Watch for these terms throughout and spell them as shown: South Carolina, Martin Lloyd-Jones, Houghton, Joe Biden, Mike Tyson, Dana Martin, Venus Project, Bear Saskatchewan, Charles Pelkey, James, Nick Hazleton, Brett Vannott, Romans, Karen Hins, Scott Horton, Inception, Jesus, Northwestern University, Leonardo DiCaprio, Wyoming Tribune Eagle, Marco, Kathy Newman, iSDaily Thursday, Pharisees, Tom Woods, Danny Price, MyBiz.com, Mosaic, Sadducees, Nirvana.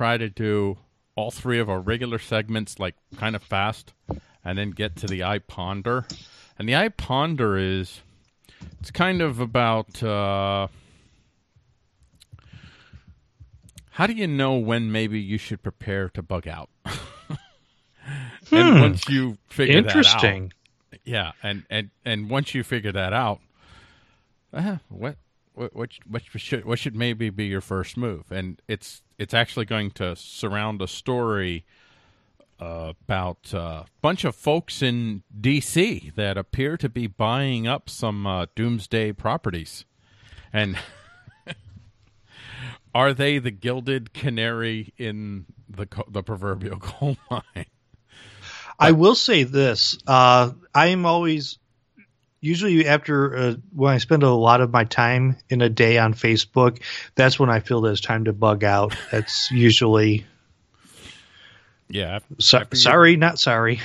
try to do all three of our regular segments, like, kind of fast, and then get to the iPonder. And the iPonder is, it's kind of about how do you know when maybe you should prepare to bug out? And once you figure that out. Interesting. Yeah, and once you figure that out, what should maybe be your first move? And it's actually going to surround a story about a bunch of folks in D.C. that appear to be buying up some doomsday properties. And are they the gilded canary in the proverbial coal mine? I will say this. I am always – usually after when I spend a lot of my time in a day on Facebook, that's when I feel there's time to bug out. That's usually – yeah. Sorry, not sorry.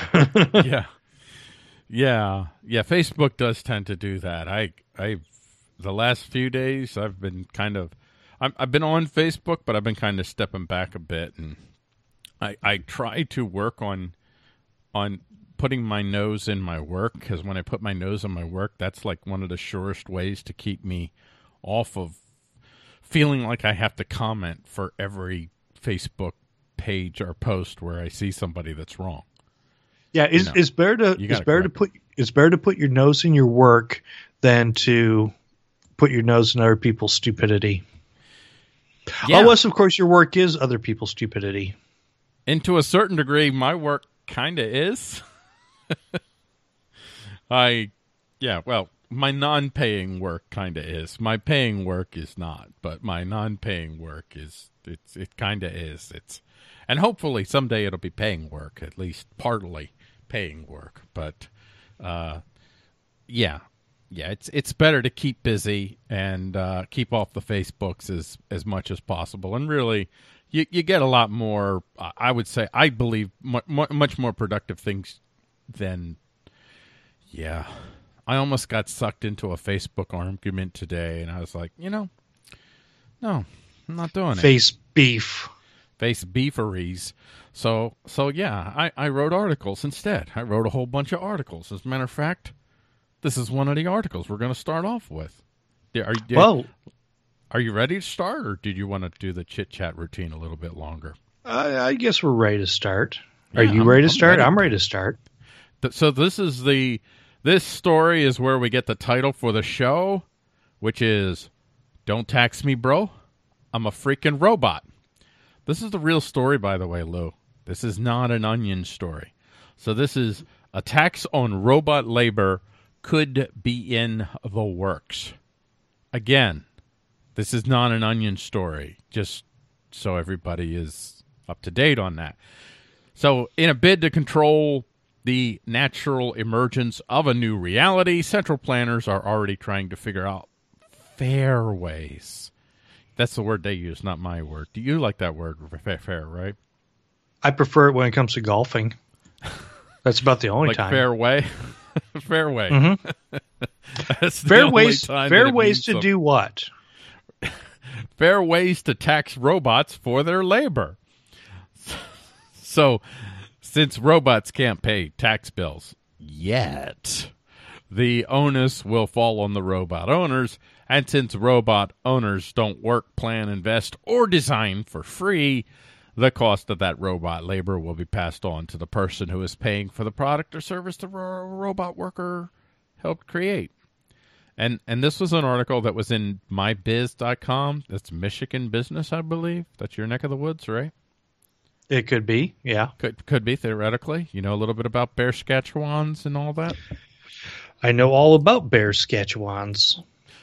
Yeah. Yeah. Yeah, Facebook does tend to do that. I the last few days I've been kind of – I've been on Facebook, but I've been kind of stepping back a bit. And I try to work on putting my nose in my work, because when I put my nose in my work, that's like one of the surest ways to keep me off of feeling like I have to comment for every Facebook page or post where I see somebody that's wrong. Yeah, it's better to put your nose in your work than to put your nose in other people's stupidity. Yeah. Unless, of course, your work is other people's stupidity. And to a certain degree, my work kind of is. My non-paying work kind of is. My paying work is not, but my non-paying work is. It kind of is. And hopefully someday it'll be paying work, at least partly paying work. But it's better to keep busy and keep off the Facebooks as much as possible, and really. You get a lot more, I would say, I believe, much more productive things than, yeah. I almost got sucked into a Facebook argument today, and I was like, no, I'm not doing it. Face beeferys. So yeah, I wrote articles instead. I wrote a whole bunch of articles. As a matter of fact, this is one of the articles we're going to start off with. Are you ready to start, or did you want to do the chit-chat routine a little bit longer? I guess we're ready to start. Are you ready to start? I'm ready to start. So this story is where we get the title for the show, which is Don't Tax Me, Bro. I'm a Freaking Robot. This is the real story, by the way, Lou. This is not an Onion story. So this is a tax on robot labor could be in the works. Again, this is not an Onion story, just so everybody is up to date on that. So, in a bid to control the natural emergence of a new reality, central planners are already trying to figure out fair ways. That's the word they use, not my word. Do you like that word, fair, right? I prefer it when it comes to golfing. That's about the only like time. Fair way? Fair way. Mm-hmm. Fair ways to do what? Fair ways to tax robots for their labor. So, since robots can't pay tax bills yet, the onus will fall on the robot owners. And since robot owners don't work, plan, invest, or design for free, the cost of that robot labor will be passed on to the person who is paying for the product or service the robot worker helped create. And this was an article that was in MyBiz.com. That's Michigan Business, I believe. That's your neck of the woods, right? It could be, yeah. Could be, theoretically. You know a little bit about Bear Sketchwans and all that? I know all about Bear Sketchwans.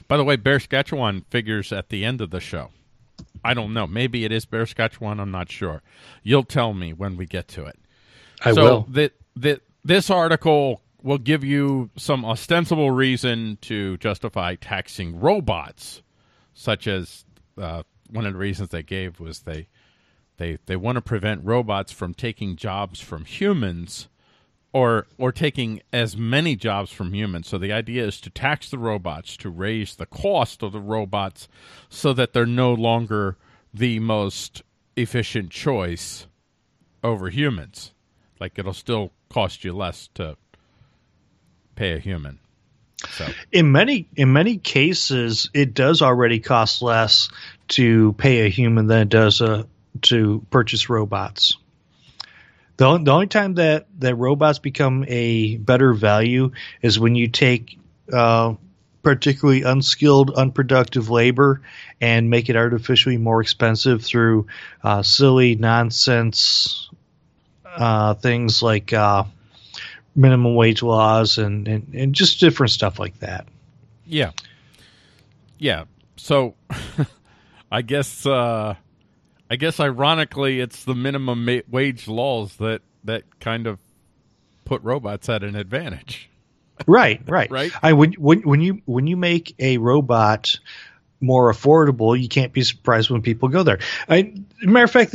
By the way, Bear Sketchwan figures at the end of the show. I don't know. Maybe it is Bear Sketchwan. I'm not sure. You'll tell me when we get to it. I will. This article will give you some ostensible reason to justify taxing robots, such as one of the reasons they gave was they want to prevent robots from taking jobs from humans or taking as many jobs from humans. So the idea is to tax the robots, to raise the cost of the robots so that they're no longer the most efficient choice over humans. Like, it'll still cost you less to pay a human. So. In many cases, it does already cost less to pay a human than it does to purchase robots. The only time that robots become a better value is when you take particularly unskilled, unproductive labor and make it artificially more expensive through silly nonsense things like minimum wage laws and just different stuff like that. Yeah. Yeah. So I guess ironically it's the minimum wage laws that kind of put robots at an advantage. Right. Right. When you make a robot more affordable, you can't be surprised when people go there. Matter of fact,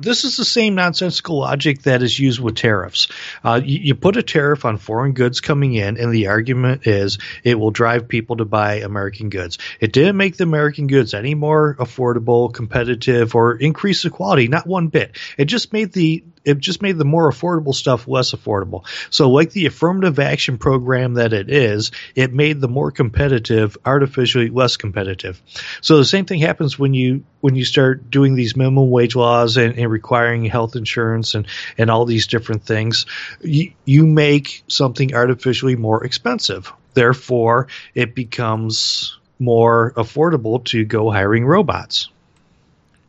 this is the same nonsensical logic that is used with tariffs. You put a tariff on foreign goods coming in, and the argument is it will drive people to buy American goods. It didn't make the American goods any more affordable, competitive, or increase the quality, not one bit. It just made the more affordable stuff less affordable. So like the affirmative action program that it is, it made the more competitive artificially less competitive. So the same thing happens when you start doing these minimum wage laws and requiring health insurance and all these different things. You make something artificially more expensive. Therefore, it becomes more affordable to go hiring robots.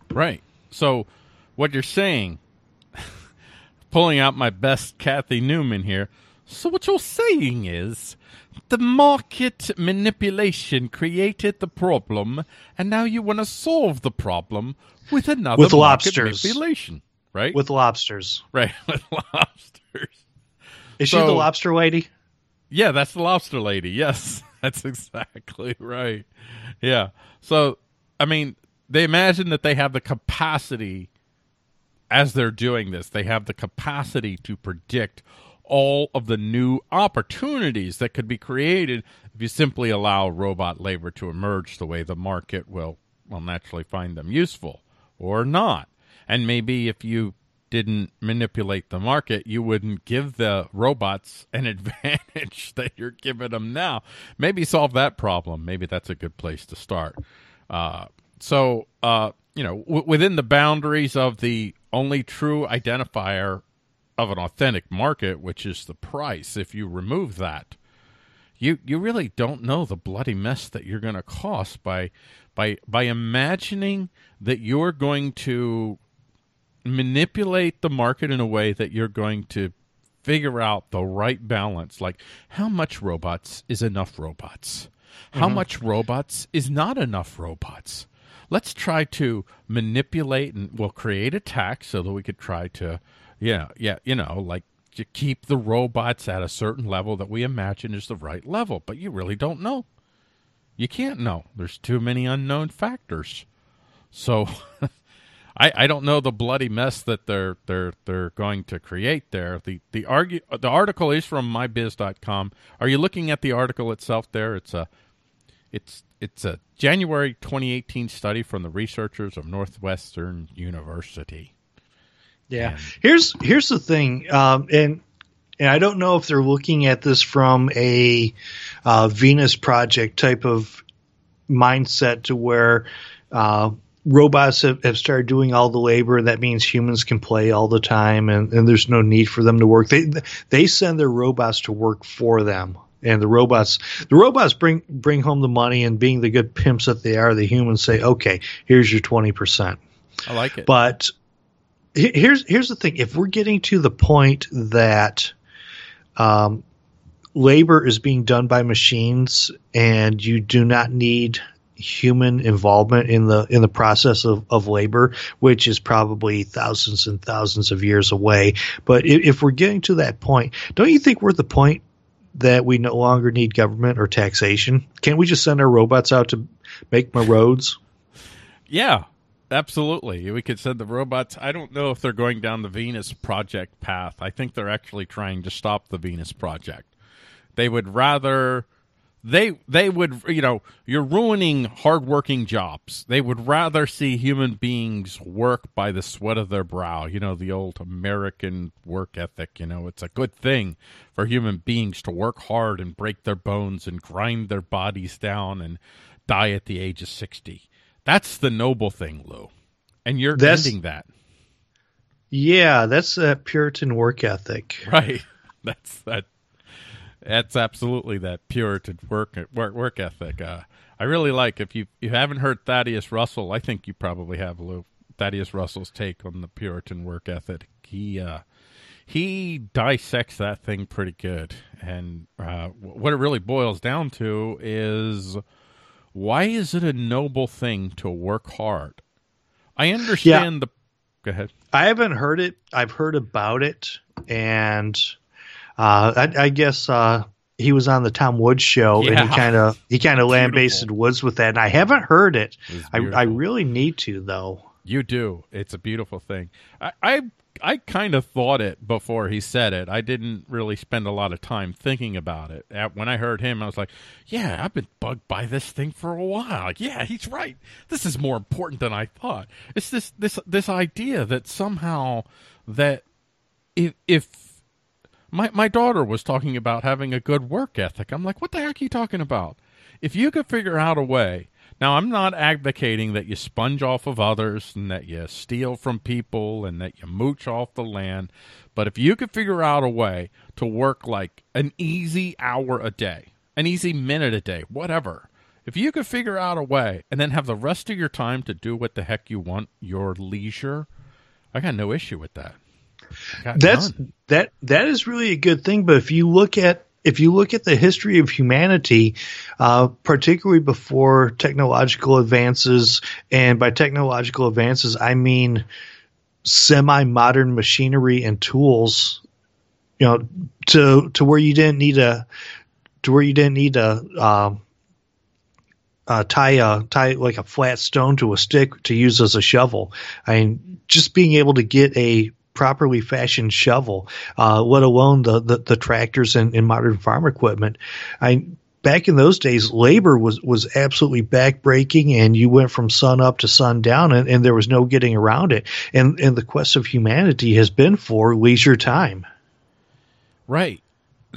Right. So what you're saying, pulling out my best Kathy Newman here. So what you're saying is the market manipulation created the problem, and now you want to solve the problem with another market manipulation. Right? With lobsters. Right, with lobsters. Is she the lobster lady? Yeah, that's the lobster lady. Yes, that's exactly right. Yeah. So, I mean, they imagine that they have the capacity, as they're doing this, they have the capacity to predict all of the new opportunities that could be created if you simply allow robot labor to emerge the way the market will naturally find them useful or not. And maybe if you didn't manipulate the market, you wouldn't give the robots an advantage that you're giving them now. Maybe solve that problem. Maybe that's a good place to start. Within the boundaries of the only true identifier of an authentic market, which is the price, if you remove that, you really don't know the bloody mess that you're going to cost by imagining that you're going to manipulate the market in a way that you're going to figure out the right balance. Like, how much robots is enough robots? How much robots is not enough robots? Let's try to manipulate, and we'll create a tax so that we could try to, to keep the robots at a certain level that we imagine is the right level. But you really don't know. You can't know. There's too many unknown factors. So I don't know the bloody mess that they're going to create there. The article is from MyBiz.com. Are you looking at the article itself there? It's a January 2018 study from the researchers of Northwestern University. Yeah. Here's the thing, and I don't know if they're looking at this from a Venus Project type of mindset to where robots have started doing all the labor, and that means humans can play all the time, and there's no need for them to work. They send their robots to work for them. And the robots bring home the money, and being the good pimps that they are, the humans say, okay, here's your 20%. I like it. But here's the thing. If we're getting to the point that labor is being done by machines and you do not need human involvement in the process of labor, which is probably thousands and thousands of years away. But if we're getting to that point, don't you think we're at the point that we no longer need government or taxation? Can't we just send our robots out to make my roads? Yeah, absolutely. We could send the robots. I don't know if they're going down the Venus Project path. I think they're actually trying to stop the Venus Project. They would rather They would, you know, you're ruining hardworking jobs. They would rather see human beings work by the sweat of their brow. You know, the old American work ethic, you know, it's a good thing for human beings to work hard and break their bones and grind their bodies down and die at the age of 60. That's the noble thing, Lou. And you're ending that. Yeah, that's a Puritan work ethic. Right. That's absolutely that Puritan work ethic. I really like, if you haven't heard Thaddeus Russell, I think you probably have, Lou, Thaddeus Russell's take on the Puritan work ethic. He dissects that thing pretty good. And what it really boils down to is, why is it a noble thing to work hard? I understand Go ahead. I haven't heard it. I've heard about it, and... I guess he was on the Tom Woods show, and he kind of lambasted Woods with that. And I haven't heard it. I really need to, though. You do. It's a beautiful thing. I kind of thought it before he said it. I didn't really spend a lot of time thinking about it. When I heard him, I was like, yeah, I've been bugged by this thing for a while. Yeah, he's right. This is more important than I thought. It's this idea that somehow that if My daughter was talking about having a good work ethic. I'm like, what the heck are you talking about? If you could figure out a way. Now, I'm not advocating that you sponge off of others and that you steal from people and that you mooch off the land. But if you could figure out a way to work like an easy hour a day, an easy minute a day, whatever. If you could figure out a way and then have the rest of your time to do what the heck you want, your leisure, I got no issue with that. That is really a good thing. But if you look at the history of humanity, particularly before technological advances, and by technological advances I mean semi-modern machinery and tools, you know, to where you didn't need to tie like a flat stone to a stick to use as a shovel. I mean, just being able to get a properly fashioned shovel, let alone the tractors and modern farm equipment. Back in those days, labor was absolutely backbreaking, and you went from sun up to sun down, and there was no getting around it. And the quest of humanity has been for leisure time. Right.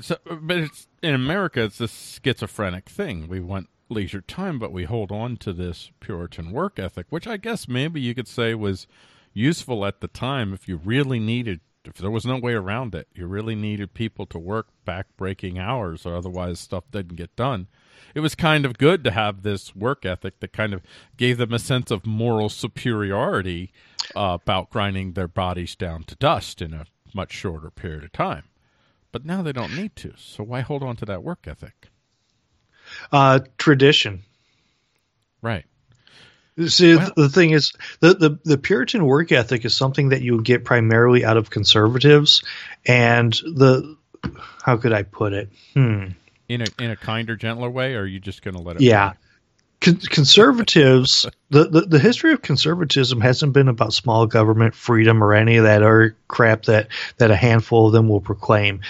So, but it's, in America, it's this schizophrenic thing. We want leisure time, but we hold on to this Puritan work ethic, which I guess maybe you could say was useful at the time if you really needed, if there was no way around it, you really needed people to work back-breaking hours or otherwise stuff didn't get done. It was kind of good to have this work ethic that kind of gave them a sense of moral superiority about grinding their bodies down to dust in a much shorter period of time. But now they don't need to, so why hold on to that work ethic? Tradition. Right. See, well, the thing is, the Puritan work ethic is something that you get primarily out of conservatives, and the how could I put it? In a kinder, gentler way, or are you just going to let it? Yeah, conservatives. The history of conservatism hasn't been about small government freedom or any of that other crap that a handful of them will proclaim.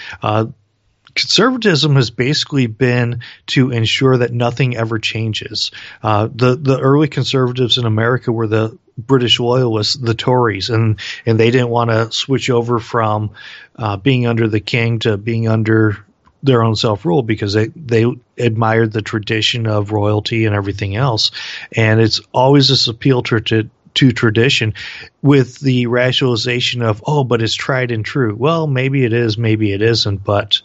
Conservatism has basically been to ensure that nothing ever changes. The early conservatives in America were the British loyalists, the Tories, and they didn't want to switch over from being under the king to being under their own self-rule because they admired the tradition of royalty and everything else. And it's always this appeal to tradition with the rationalization of, oh, but it's tried and true. Well, maybe it is, maybe it isn't, but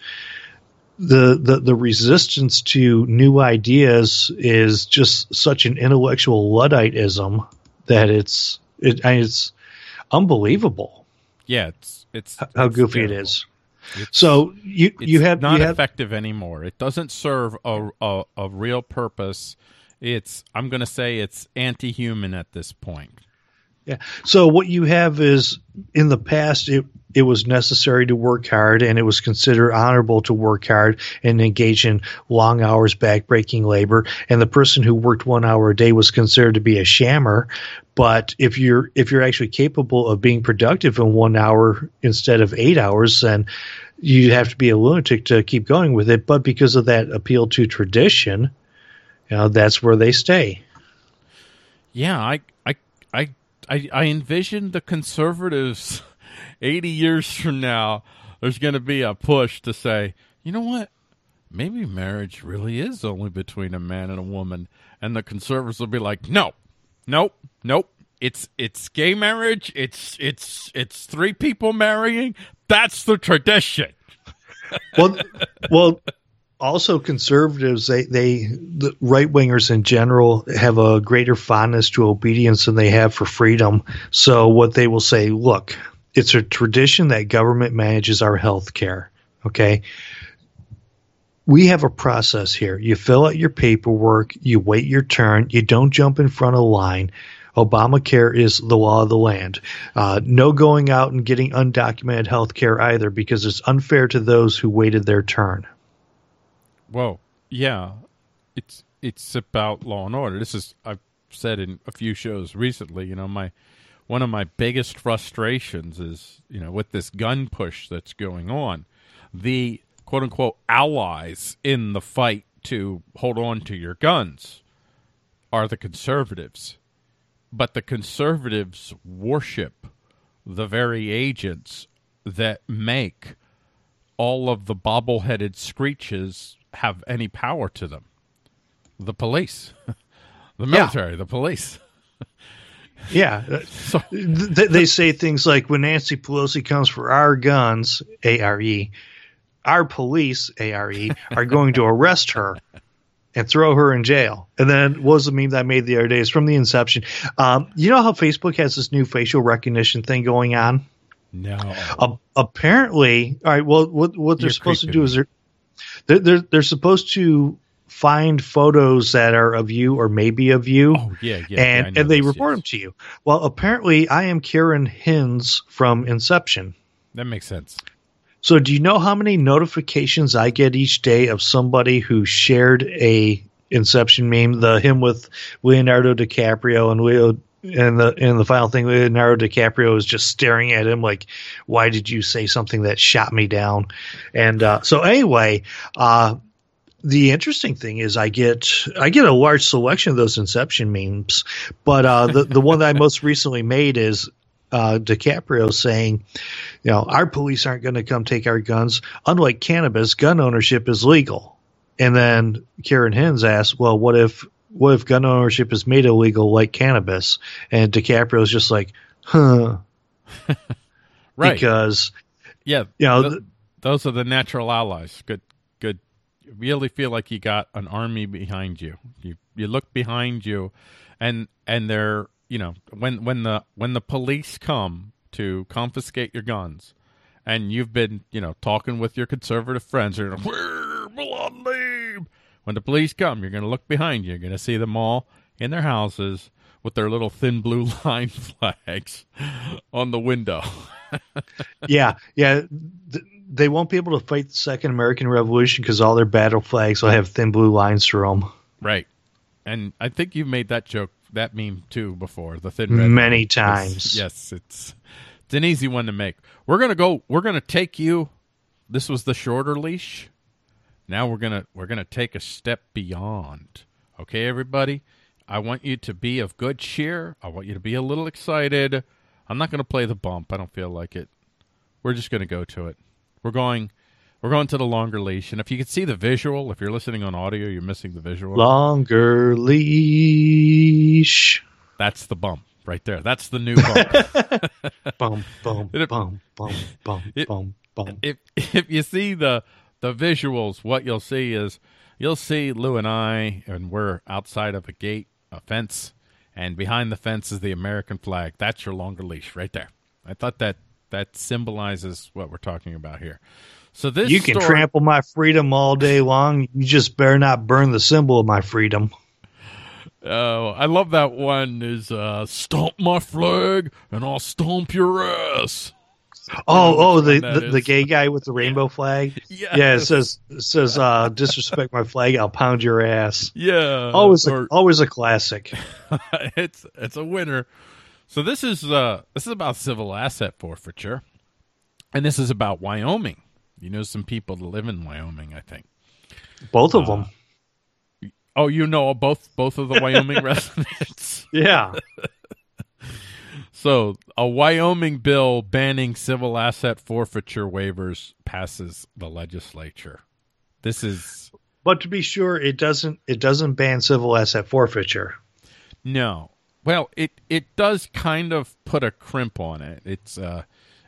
the resistance to new ideas is just such an intellectual Ludditism that it's unbelievable. Yeah, it's how goofy it is. So it's not effective anymore. It doesn't serve a real purpose. I'm going to say it's anti-human at this point. Yeah. So what you have is, in the past, it was necessary to work hard, and it was considered honorable to work hard and engage in long hours, backbreaking labor. And the person who worked 1 hour a day was considered to be a shammer. But if you're actually capable of being productive in 1 hour instead of 8 hours, then you have to be a lunatic to keep going with it. But because of that appeal to tradition, you know, that's where they stay. Yeah, I envision the conservatives 80 years from now. There's going to be a push to say, you know what? Maybe marriage really is only between a man and a woman. And the conservatives will be like, nope. It's gay marriage. It's three people marrying. That's the tradition. Well, also conservatives, the right-wingers in general have a greater fondness to obedience than they have for freedom. So what they will say, look, it's a tradition that government manages our health care. Okay. We have a process here. You fill out your paperwork, you wait your turn, you don't jump in front of the line. Obamacare is the law of the land. No going out and getting undocumented health care either, because it's unfair to those who waited their turn. Whoa. Yeah. It's about law and order. This is, I've said in a few shows recently, you know, one of my biggest frustrations is, you know, with this gun push that's going on, the quote unquote allies in the fight to hold on to your guns are the conservatives. But the conservatives worship the very agents that make all of the bobble-headed screeches have any power to them. The police. The military, yeah. The police. Yeah. So, they say things like, when Nancy Pelosi comes for our guns, A-R-E, our police, A-R-E, are going to arrest her and throw her in jail. And then what was the meme that I made the other day? It's from the Inception. You know how Facebook has this new facial recognition thing going on? No. Apparently, all right, well, what they're supposed to do is they're supposed to find photos that are of you or maybe of you. Oh, yeah. And they report them to you. Well, apparently, I am Karen Hins from Inception. That makes sense. So do you know how many notifications I get each day of somebody who shared a Inception meme, the him with Leonardo DiCaprio, and Leo, and the final thing, Leonardo DiCaprio is just staring at him like, why did you say something that shot me down? And so anyway, the interesting thing is I get a large selection of those Inception memes, but the one that I most recently made is DiCaprio saying, you know, our police aren't going to come take our guns. Unlike cannabis, gun ownership is legal. And then Karen Hins asks, well, what if gun ownership is made illegal like cannabis? And DiCaprio's just like, huh. Right. Because, yeah, you know, those are the natural allies. Good. You really feel like you got an army behind you. You look behind you and they're, you know, when the police come to confiscate your guns, and you've been, you know, talking with your conservative friends, you're like, where will I leave? When the police come, you're going to look behind you. You're going to see them all in their houses with their little thin blue line flags on the window. Yeah. They won't be able to fight the Second American Revolution because all their battle flags will have thin blue lines through them. Right. And I think you've made that joke, that meme too, before. The thin red many one. Times. Yes, it's an easy one to make. We're gonna take you. This was the shorter leash. Now we're gonna take a step beyond. Okay, everybody. I want you to be of good cheer. I want you to be a little excited. I'm not gonna play the bump. I don't feel like it. We're just gonna go to it. We're going to the longer leash. And if you can see the visual, if you're listening on audio, you're missing the visual. Longer leash. That's the bump right there. That's the new bump. Bump, bump, bump, bump, bump, bump. If you see the visuals, what you'll see is you'll see Lou and I, and we're outside of a gate, a fence, and behind the fence is the American flag. That's your longer leash right there. I thought that symbolizes what we're talking about here. So this you can story, trample my freedom all day long. You just better not burn the symbol of my freedom. Oh, I love that one. Is stomp my flag and I'll stomp your ass. The gay guy with the rainbow flag. Yeah. Yeah, it says disrespect my flag, I'll pound your ass. Yeah. Always a classic. It's a winner. So this is about civil asset forfeiture, and this is about Wyoming. You know some people that live in Wyoming, I think. Both of them. Oh, you know both of the Wyoming residents. Yeah. So a Wyoming bill banning civil asset forfeiture waivers passes the legislature. But to be sure, it doesn't ban civil asset forfeiture. No. Well, it does kind of put a crimp on it. It's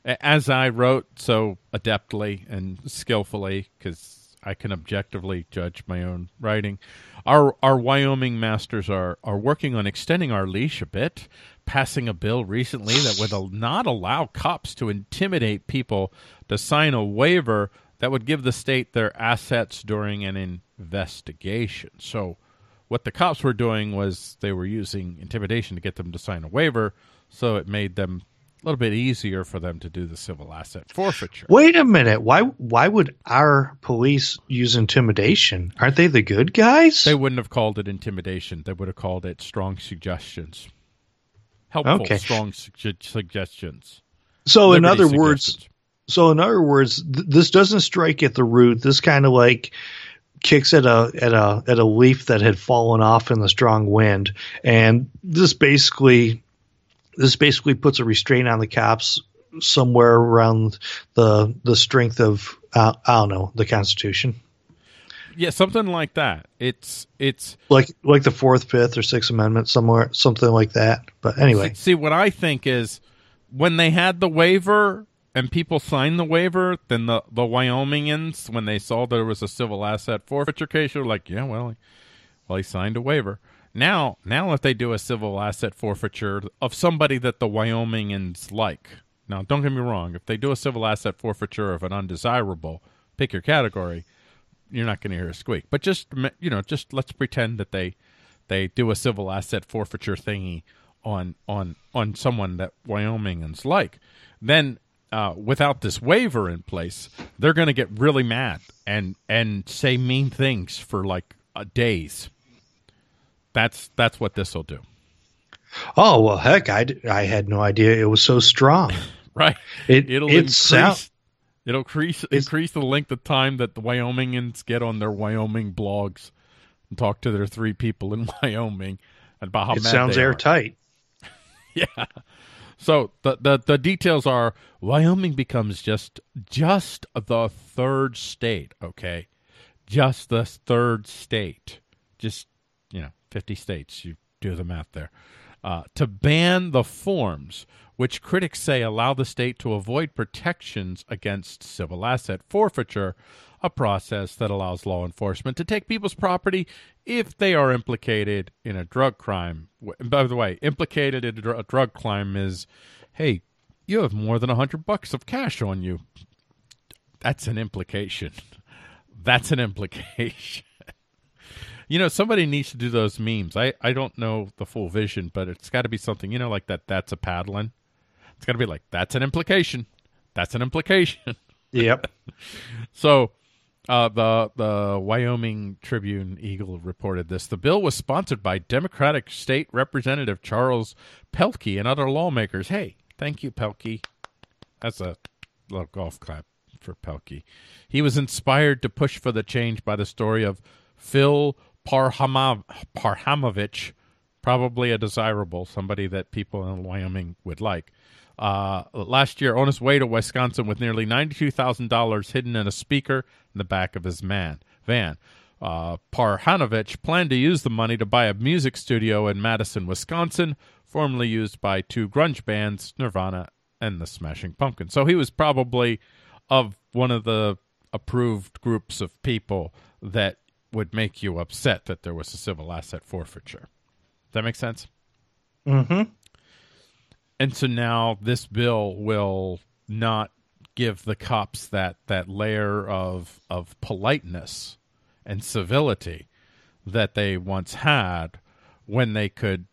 as I wrote so adeptly and skillfully, because I can objectively judge my own writing. Our Wyoming masters are working on extending our leash a bit, passing a bill recently that would not allow cops to intimidate people to sign a waiver that would give the state their assets during an investigation. So what the cops were doing was they were using intimidation to get them to sign a waiver, so it made them a little bit easier for them to do the civil asset forfeiture. Wait a minute. Why would our police use intimidation? Aren't they the good guys? They wouldn't have called it intimidation. They would have called it strong suggestions. Helpful, okay. Strong suggestions. So in other words, this doesn't strike at the root. This kind of like kicks at a leaf that had fallen off in the strong wind, and this basically puts a restraint on the cops somewhere around the strength of, I don't know, the Constitution. Yeah, something like that. It's like the 4th, 5th, or 6th Amendment, somewhere, something like that. But anyway. See, what I think is when they had the waiver and people signed the waiver, then the Wyomingans, when they saw there was a civil asset forfeiture case, they were like, yeah, well, he signed a waiver. Now if they do a civil asset forfeiture of somebody that the Wyomingans like. Now, don't get me wrong. If they do a civil asset forfeiture of an undesirable, pick your category, you're not going to hear a squeak. But just let's pretend that they do a civil asset forfeiture thingy on someone that Wyomingans like. Then without this waiver in place, they're going to get really mad and say mean things for like days. That's what this will do. Oh, well, heck, I had no idea it was so strong. Right. It'll increase the length of time that the Wyomingans get on their Wyoming blogs and talk to their three people in Wyoming about how mad they are. It sounds airtight. Yeah. So the details are Wyoming becomes just the third state, okay? Just the third state. 50 states, you do the math there, to ban the forms, which critics say allow the state to avoid protections against civil asset forfeiture, a process that allows law enforcement to take people's property if they are implicated in a drug crime. By the way, implicated in a drug crime is, hey, you have more than $100 of cash on you. That's an implication. That's an implication. You know, somebody needs to do those memes. I don't know the full vision, but it's got to be something, you know, like that. That's a paddling. It's got to be like, that's an implication. That's an implication. Yep. So the Wyoming Tribune Eagle reported this. The bill was sponsored by Democratic State Representative Charles Pelkey and other lawmakers. Hey, thank you, Pelkey. That's a little golf clap for Pelkey. He was inspired to push for the change by the story of Phil Parhamovich, probably a desirable, somebody that people in Wyoming would like. Last year, on his way to Wisconsin with nearly $92,000 hidden in a speaker in the back of his van. Parhanovich planned to use the money to buy a music studio in Madison, Wisconsin, formerly used by two grunge bands, Nirvana and The Smashing Pumpkins. So he was probably of one of the approved groups of people that would make you upset that there was a civil asset forfeiture. Does that make sense? Mm-hmm. And so now this bill will not give the cops that layer of politeness and civility that they once had when they could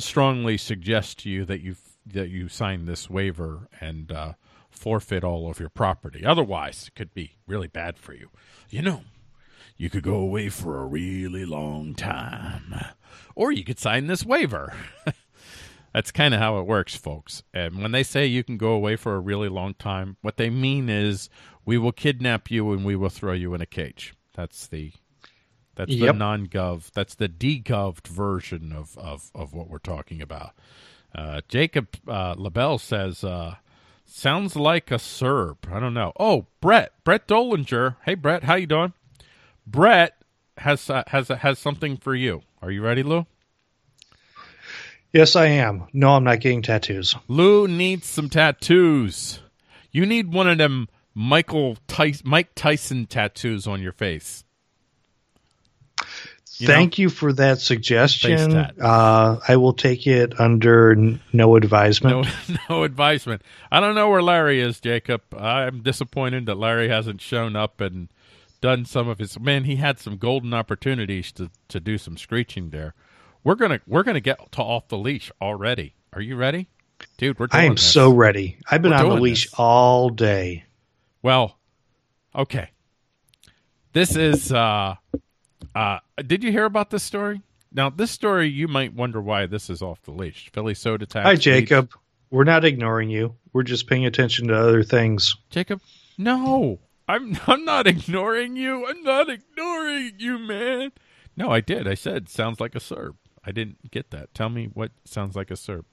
strongly suggest to you that you've that you sign this waiver and forfeit all of your property. Otherwise, it could be really bad for you. You know, you could go away for a really long time. Or you could sign this waiver. That's kind of how it works, folks. And when they say you can go away for a really long time, what they mean is we will kidnap you and we will throw you in a cage. That's the non-gov. That's the de-goved version of what we're talking about. Jacob LaBelle says, sounds like a SERB. I don't know. Oh, Brett Dolinger. Hey, Brett, how you doing? Brett has something for you. Are you ready, Lou? Yes, I am. No, I'm not getting tattoos. Lou needs some tattoos. You need one of them Mike Tyson tattoos on your face. Thank you for that suggestion. I will take it under no advisement. No advisement. I don't know where Larry is, Jacob. I'm disappointed that Larry hasn't shown up and done some of his. Man, he had some golden opportunities to do some screeching there. We're gonna get to off the leash already. Are you ready, dude? I am so ready. I've been on the leash all day. Well, okay. This is. Did you hear about this story? Now, this story, you might wonder why this is off the leash. Philly soda tax. Hi, Jacob. We're not ignoring you. We're just paying attention to other things. Jacob, no, I'm not ignoring you. I'm not ignoring you, man. No, I did. I said sounds like a SERB. I didn't get that. Tell me what sounds like a SERB.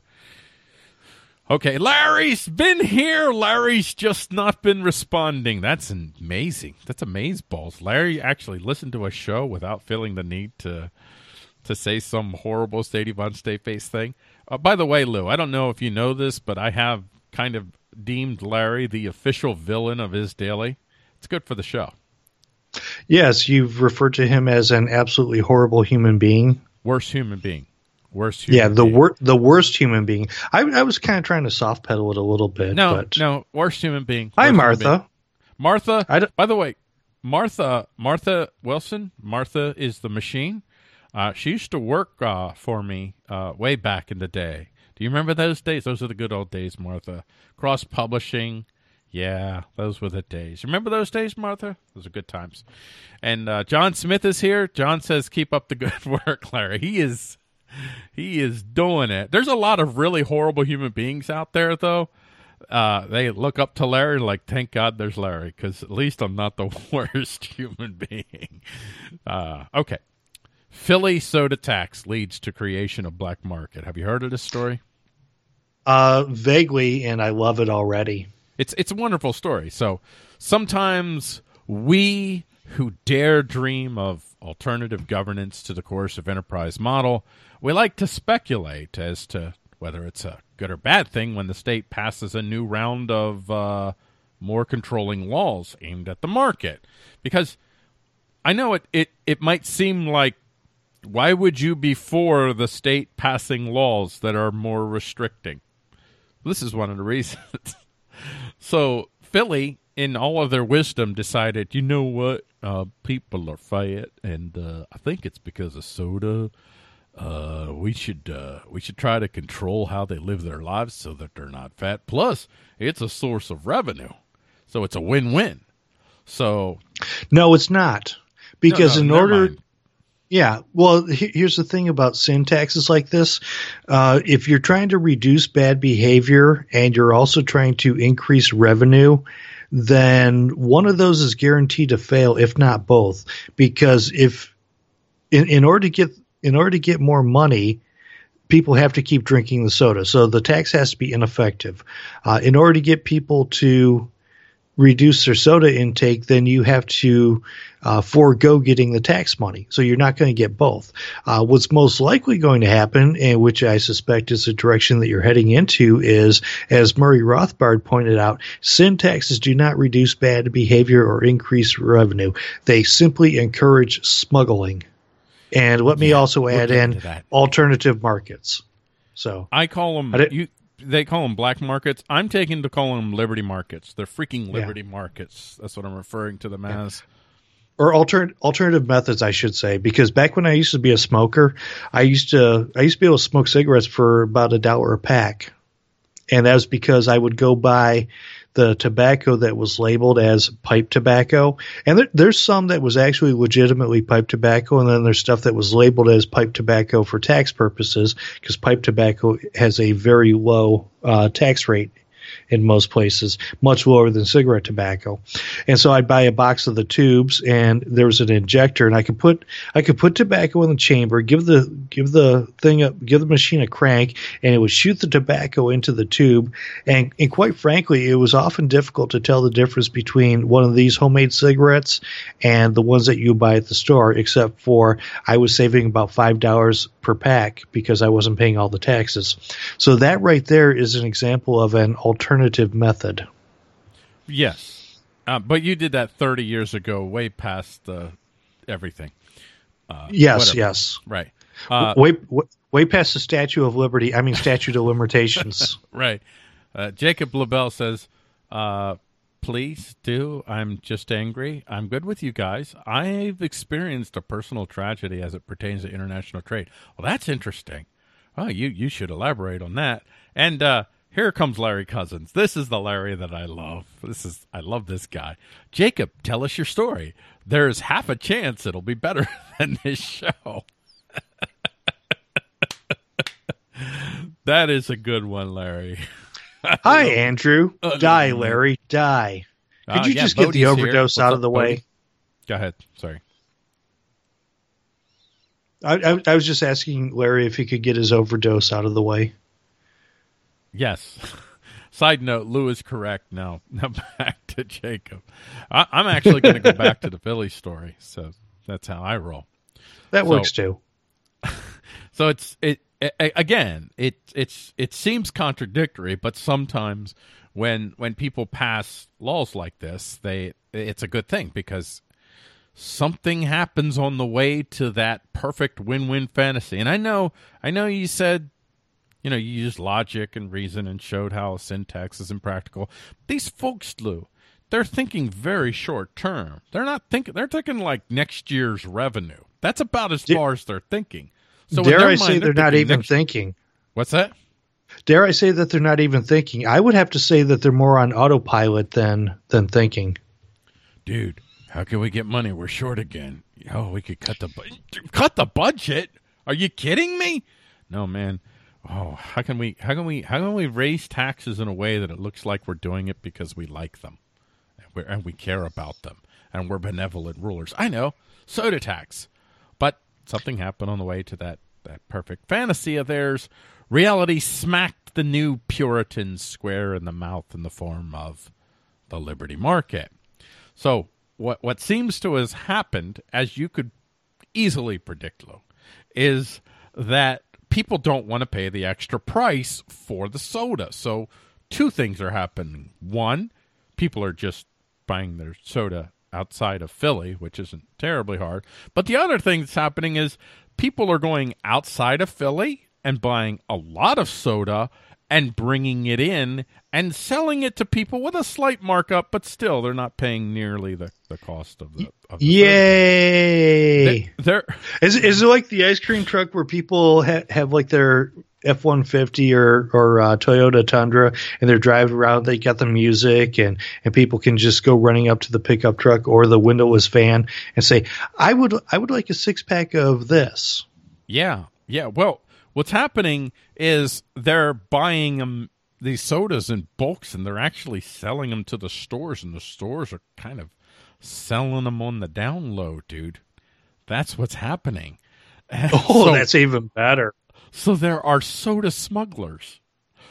Okay, Larry's been here. Larry's just not been responding. That's amazing. That's amazeballs. Larry actually listened to a show without feeling the need to say some horrible Stady Von Stayface thing. By the way, Lou, I don't know if you know this, but I have kind of deemed Larry the official villain of his daily. It's good for the show. Yes, you've referred to him as an absolutely horrible human being. Worse human being. Worst human being. I was kind of trying to soft pedal it a little bit. No, worst human being. Hi, Martha. Martha, by the way, Martha Wilson. Martha is the machine. She used to work for me way back in the day. Do you remember those days? Those are the good old days, Martha. Cross-publishing. Yeah, those were the days. Remember those days, Martha? Those are good times. And John Smith is here. John says, keep up the good work, Larry. He is doing it. There's a lot of really horrible human beings out there, though. They look up to Larry like, thank God there's Larry, because at least I'm not the worst human being. Okay. Philly soda tax leads to creation of black market. Have you heard of this story? Vaguely, and I love it already. It's a wonderful story. So sometimes we who dare dream of alternative governance to the coercive enterprise model, we like to speculate as to whether it's a good or bad thing when the state passes a new round of more controlling laws aimed at the market. Because I know it might seem like, why would you be for the state passing laws that are more restricting? This is one of the reasons. So Philly, in all of their wisdom, decided, you know what? People are fat, and I think it's because of soda. We should try to control how they live their lives so that they're not fat. Plus, it's a source of revenue, so it's a win-win. So, no, it's not, because in order, yeah. Well, here's the thing about sin taxes like this: if you're trying to reduce bad behavior and you're also trying to increase revenue, then one of those is guaranteed to fail, if not both, because if in order to get more money, people have to keep drinking the soda. So the tax has to be ineffective. In order to get people to reduce their soda intake, then you have to forego getting the tax money. So you're not going to get both. What's most likely going to happen, and which I suspect is the direction that you're heading into, is, as Murray Rothbard pointed out, sin taxes do not reduce bad behavior or increase revenue. They simply encourage smuggling. And let me also add in alternative markets. So I call them They call them black markets. I'm taking to call them liberty markets. They're freaking liberty markets. That's what I'm referring to them as. Or alternative methods, I should say, because back when I used to be a smoker, I used to be able to smoke cigarettes for about $1 a pack. And that was because I would go buy the tobacco that was labeled as pipe tobacco. And there's some that was actually legitimately pipe tobacco, and then there's stuff that was labeled as pipe tobacco for tax purposes, because pipe tobacco has a very low tax rate in most places, much lower than cigarette tobacco. And so I'd buy a box of the tubes, and there was an injector, and I could put tobacco in the chamber, give the machine a crank, and it would shoot the tobacco into the tube. And quite frankly, it was often difficult to tell the difference between one of these homemade cigarettes and the ones that you buy at the store, except for I was saving about $5 per pack because I wasn't paying all the taxes. So that right there is an example of an alternative method. Yes, but you did that 30 years ago, way past everything. Yes. Right. Way past the Statute of Limitations. Right. Jacob LaBelle says, please do. I'm just angry. I'm good with you guys. I've experienced a personal tragedy as it pertains to international trade. Well, that's interesting. Oh, you should elaborate on that. And, here comes Larry Cousins. This is the Larry that I love. I love this guy. Jacob, tell us your story. There's half a chance it'll be better than this show. That is a good one, Larry. Hi, Andrew. Die, Larry. Die. Could you just get the overdose out of the way? Go ahead. Sorry. I was just asking Larry if he could get his overdose out of the way. Yes. Side note, Lou is correct. Now back to Jacob. I'm actually going to go back to the Philly story, so that's how I roll. That works too. So it seems contradictory, but sometimes when people pass laws like this, it's a good thing because something happens on the way to that perfect win-win fantasy. And I know you said, you know, you used logic and reason and showed how syntax is impractical. These folks, Lou, they're thinking very short term. They're not thinking. They're thinking like next year's revenue. That's about as far as they're thinking. So dare I say they're not even thinking? What's that? Dare I say that they're not even thinking? I would have to say that they're more on autopilot than thinking. Dude, how can we get money? We're short again. Oh, we could cut the budget. Are you kidding me? No, man. Oh, how can we raise taxes in a way that it looks like we're doing it because we like them and we care about them and we're benevolent rulers? I know, soda tax. But something happened on the way to that perfect fantasy of theirs. Reality smacked the new Puritans square in the mouth in the form of the liberty market. So what seems to have happened, as you could easily predict, Lou, is that people don't want to pay the extra price for the soda. So two things are happening. One, people are just buying their soda outside of Philly, which isn't terribly hard. But the other thing that's happening is people are going outside of Philly and buying a lot of soda and bringing it in and selling it to people with a slight markup, but still they're not paying nearly the cost of the yay. Is it like the ice cream truck where people have like their F-150 or Toyota Tundra and they're driving around, they got the music and people can just go running up to the pickup truck or the windowless van and say, I would like a 6-pack of this. Yeah. Yeah. Well, what's happening is they're buying them, these sodas in bulks, and they're actually selling them to the stores, and the stores are kind of selling them on the down low, dude. That's what's happening. Oh, that's even better. So there are soda smugglers.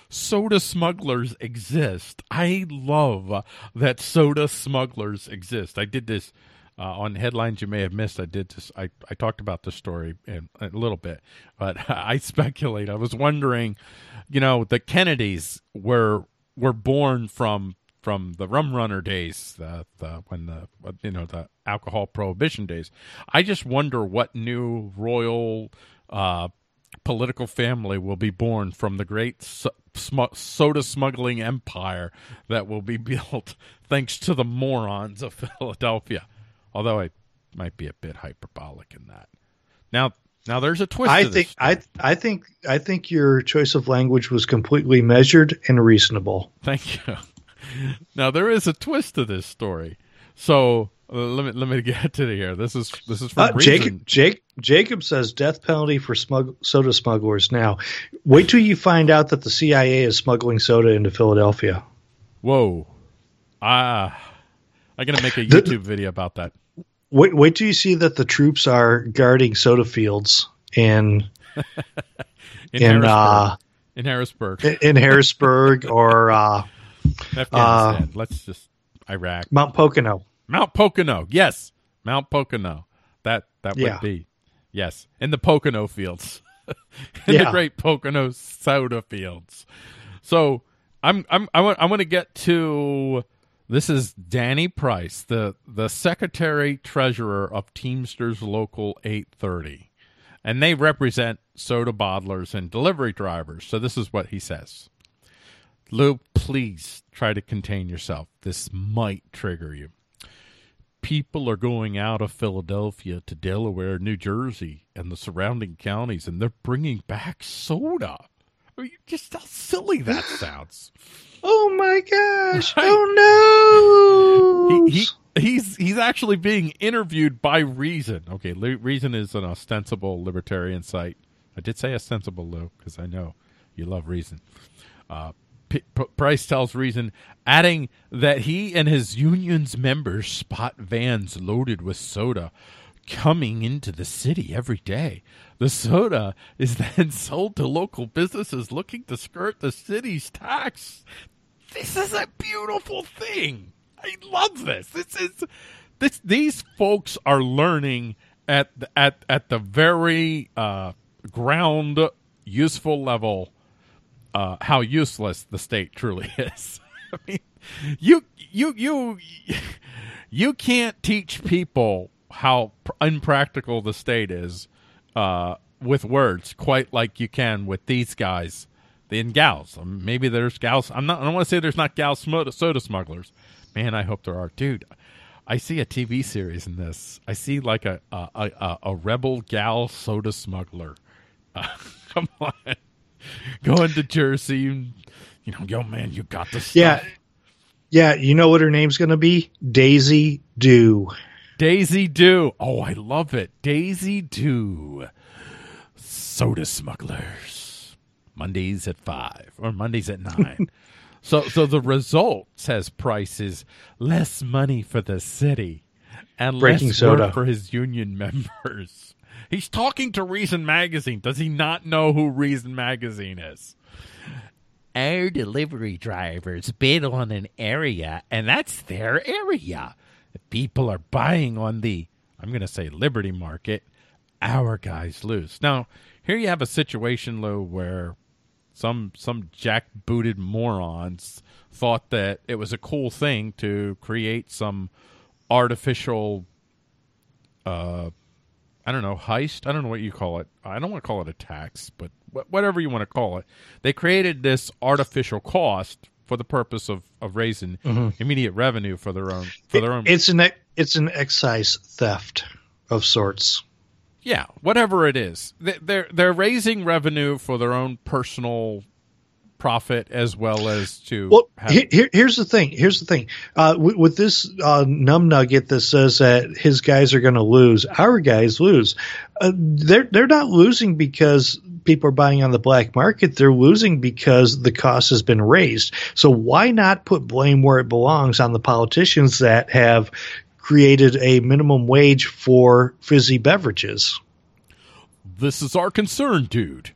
Soda smugglers exist. I love that soda smugglers exist. I did this on headlines you may have missed. I did this. I talked about this story in a little bit, but I speculate. I was wondering, you know, the Kennedys were born from the Rum Runner days, the alcohol prohibition days. I just wonder what new royal political family will be born from the great soda smuggling empire that will be built thanks to the morons of Philadelphia. Although I might be a bit hyperbolic in that. Now, Now there's a twist. I think your choice of language was completely measured and reasonable. Thank you. Now there is a twist to this story. So let me get to here. This is from Reason. Jacob says death penalty for soda smugglers. Now wait till you find out that the CIA is smuggling soda into Philadelphia. Whoa! I'm gonna make a YouTube video about that. Wait till you see that the troops are guarding soda fields in Harrisburg or Afghanistan. Iraq. Mount Pocono. Yes, Mount Pocono. That would be yes in the Pocono fields, the great Pocono soda fields. So I want to get to. This is Danny Price, the secretary-treasurer of Teamsters Local 830, and they represent soda bottlers and delivery drivers. So this is what he says. Lou, please try to contain yourself. This might trigger you. People are going out of Philadelphia to Delaware, New Jersey, and the surrounding counties, and they're bringing back soda. I mean, just how silly that sounds. Oh my gosh! Right. Oh no! He's actually being interviewed by Reason. Okay, Reason is an ostensible libertarian site. I did say ostensible, Lou, because I know you love Reason. Price tells Reason, adding that he and his union's members spot vans loaded with soda coming into the city every day. The soda is then sold to local businesses looking to skirt the city's tax. This is a beautiful thing. I love this. These folks are learning at the very ground useful level how useless the state truly is. I mean, you can't teach people how unpractical the state is with words, quite like you can with these guys and gals. Maybe there's gals. I don't want to say there's not gals soda smugglers. Man, I hope there are. Dude, I see a TV series in this. I see like a rebel gal soda smuggler. Come on. Going to Jersey. You know, yo, man, you got the stuff. Yeah, you know what her name's going to be? Daisy Dew. Daisy Dew. Oh, I love it. Daisy Dew. Soda smugglers. Mondays at 5 or Mondays at 9. So the result, says Price, is less money for the city and breaking less soda work for his union members. He's talking to Reason Magazine. Does he not know who Reason Magazine is? Our delivery drivers bid on an area, and that's their area. People are buying on the, I'm going to say, liberty market. Our guys lose. Now, here you have a situation, Lou, where some jackbooted morons thought that it was a cool thing to create some artificial, heist. I don't know what you call it. I don't want to call it a tax, but whatever you want to call it. They created this artificial cost for the purpose of raising immediate revenue for their own. It's an excise theft of sorts. Yeah, whatever it is, they're raising revenue for their own personal profit as well as to. Well, here's the thing. With this numb nugget that says that his guys are going to lose, our guys lose. They're not losing because people are buying on the black market. They're losing because the cost has been raised. So why not put blame where it belongs on the politicians that have created a minimum wage for fizzy beverages? This is our concern, dude.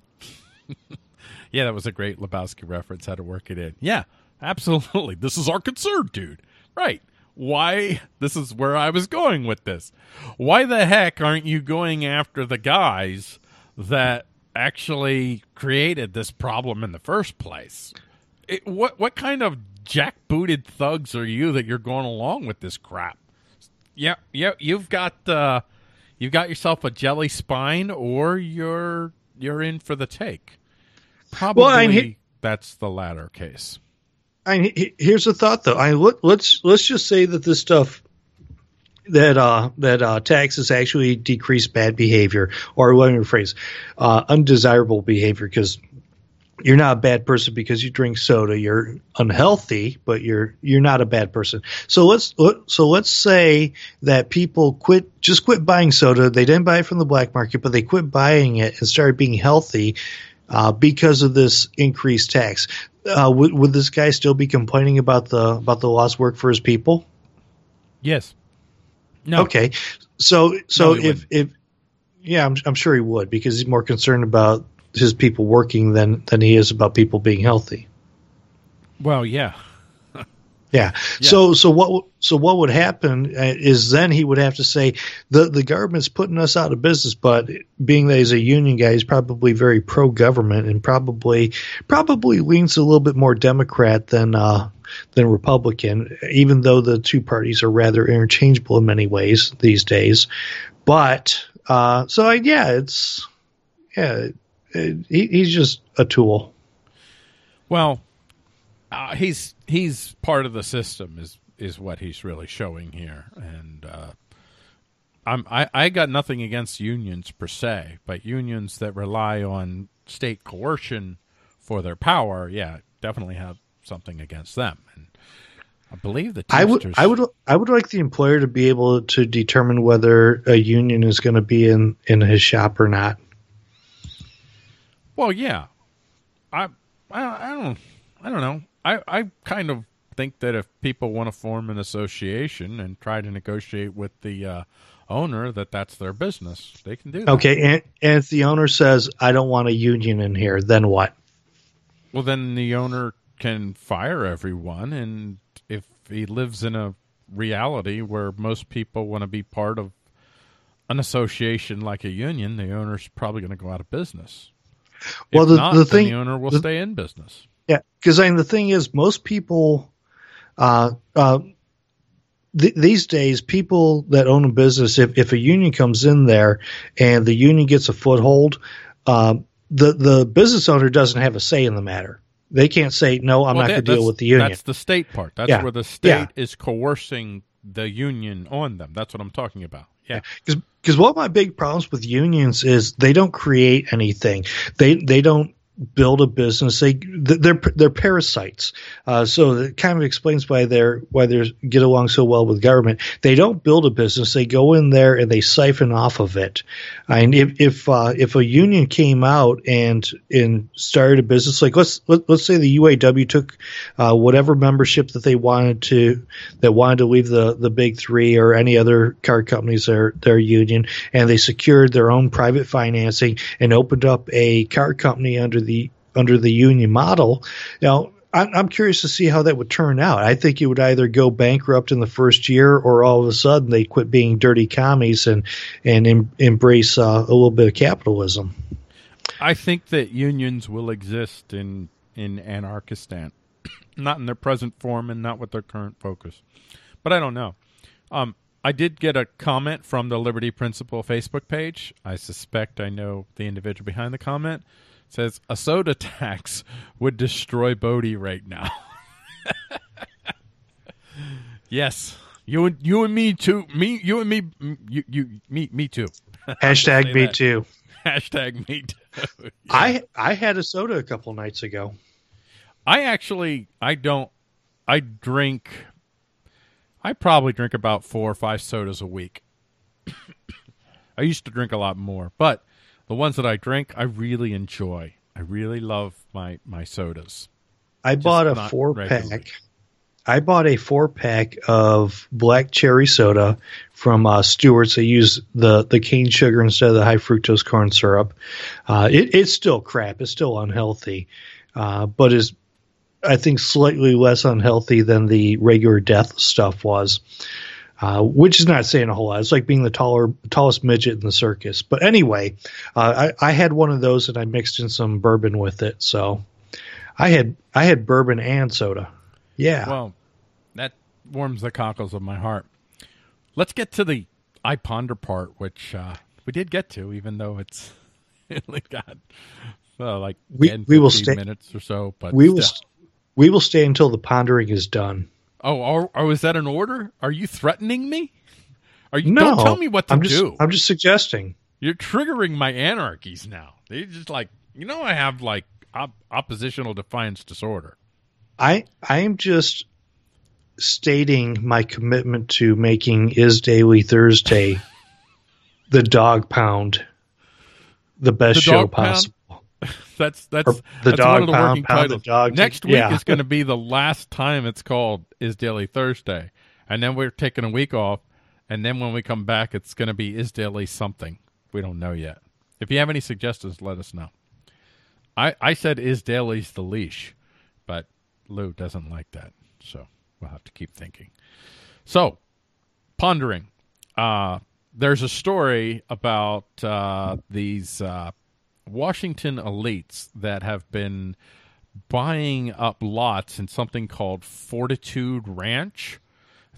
Yeah, that was a great Lebowski reference, how to work it in. Yeah, absolutely. This is our concern, dude. Right. Why? This is where I was going with this. Why the heck aren't you going after the guys that actually created this problem in the first place? What kind of jackbooted thugs are you that you're going along with this crap? Yeah, you've got yourself a jelly spine, or you're in for the take. Probably that's the latter case. Here's a thought, though. Let's just say that this stuff that taxes actually decrease bad behavior, or let me rephrase, undesirable behavior, because you're not a bad person because you drink soda. You're unhealthy, but you're not a bad person. So let's say that people quit buying soda. They didn't buy it from the black market, but they quit buying it and started being healthy because of this increased tax. Would this guy still be complaining about the lost work for his people? Yes. No. Okay. So no, I'm sure he would, because he's more concerned about his people working than he is about people being healthy. Well, yeah. Yeah. So what would happen is then he would have to say the government's putting us out of business, but being that he's a union guy, he's probably very pro-government and probably leans a little bit more Democrat than Republican, even though the two parties are rather interchangeable in many ways these days. But he's just a tool. Well, he's part of the system is what he's really showing here, and I got nothing against unions per se, but unions that rely on state coercion for their power, yeah, definitely have something against them. And I believe the Teamsters... I would like the employer to be able to determine whether a union is going to be in his shop or not. Well, yeah, I don't know. I kind of think that if people want to form an association and try to negotiate with the owner, that's their business. They can do that. Okay, and if the owner says, "I don't want a union in here," then what? Well, then the owner can fire everyone, and if he lives in a reality where most people want to be part of an association like a union, the owner's probably going to go out of business. Well, the owner will stay in business. Yeah, because the thing is, most people these days, people that own a business, if a union comes in there and the union gets a foothold, the business owner doesn't have a say in the matter. They can't say, no, I'm not going to deal with the union. That's the state part. That's where the state is coercing the union on them. That's what I'm talking about. Yeah, because one of my big problems with unions is they don't create anything. They don't build a business. They're parasites. So it kind of explains why they get along so well with government. They don't build a business. They go in there and they siphon off of it. And if a union came out and started a business, like let's say the UAW took whatever membership that they wanted to leave the big three or any other car companies their union, and they secured their own private financing and opened up a car company under the union model. Now, I'm curious to see how that would turn out. I think it would either go bankrupt in the first year, or all of a sudden they quit being dirty commies and embrace a little bit of capitalism. I think that unions will exist in Anarchistan, not in their present form and not with their current focus. But I don't know. I did get a comment from the Liberty Principle Facebook page. I suspect I know the individual behind the comment. Says a soda tax would destroy Bodie right now. Yes, you and me too. Me, you and me, you me too. Hashtag me that. Too. Hashtag me too. Yeah. I had a soda a couple nights ago. I probably drink about 4 or 5 sodas a week. I used to drink a lot more, but the ones that I drink, I really enjoy. I really love my sodas. I bought a 4-pack of black cherry soda from Stewart's. They use the cane sugar instead of the high fructose corn syrup. It's still crap. It's still unhealthy, but is, I think, slightly less unhealthy than the regular death stuff was. Which is not saying a whole lot. It's like being the tallest midget in the circus. But anyway, I had one of those and I mixed in some bourbon with it. So I had bourbon and soda. Yeah. Well, that warms the cockles of my heart. Let's get to the iPonder part, which we did get to, even though it's only got like 10 minutes or so. But we will stay until the pondering is done. Oh, is that an order? Are you threatening me? Don't tell me what to do. I'm just suggesting. You're triggering my anarchies now. They just like, I have like oppositional defiance disorder. I am just stating my commitment to making Is Daily Thursday the Dog Pound the best show possible. That's one of the working titles. Next week is going to be the last time it's called Is Daily Thursday. And then we're taking a week off. And then when we come back, it's going to be Is Daily something. We don't know yet. If you have any suggestions, let us know. I said Is Daily's the leash, but Lou doesn't like that. So we'll have to keep thinking. So, pondering. There's a story about these... Washington elites that have been buying up lots in something called Fortitude Ranch.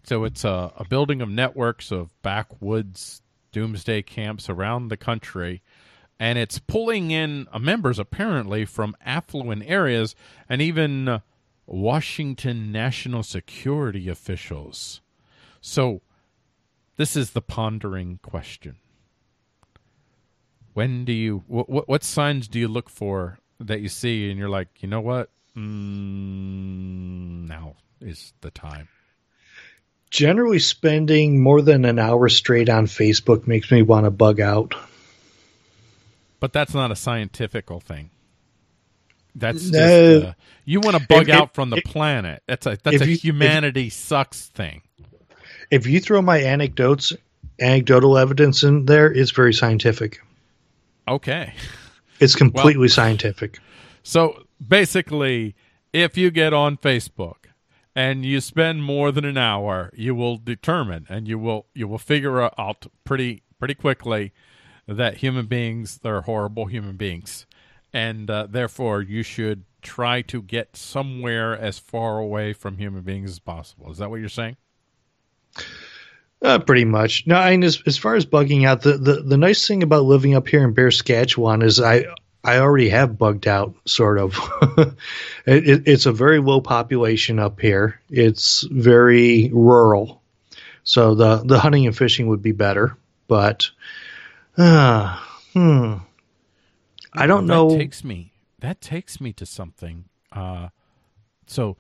So it's a building of networks of backwoods doomsday camps around the country. And it's pulling in members, apparently, from affluent areas and even Washington national security officials. So this is the pondering question. When do you, what signs do you look for that you see and you're like, you know what? Now is the time. Generally spending more than an hour straight on Facebook makes me want to bug out. But that's not a scientifical thing. That's just, you want to bug out from the planet. That's a humanity sucks thing. If you throw my anecdotal evidence in there, it's very scientific. Okay. It's completely scientific. So basically, if you get on Facebook and you spend more than an hour, you will determine and you will figure out pretty quickly that human beings, they're horrible human beings. And therefore, you should try to get somewhere as far away from human beings as possible. Is that what you're saying? Pretty much. No, I mean, as far as bugging out, the nice thing about living up here in Bear Saskatchewan is I already have bugged out, sort of. It's a very low population up here. It's very rural. So the hunting and fishing would be better. But, I don't know. That takes me to something. So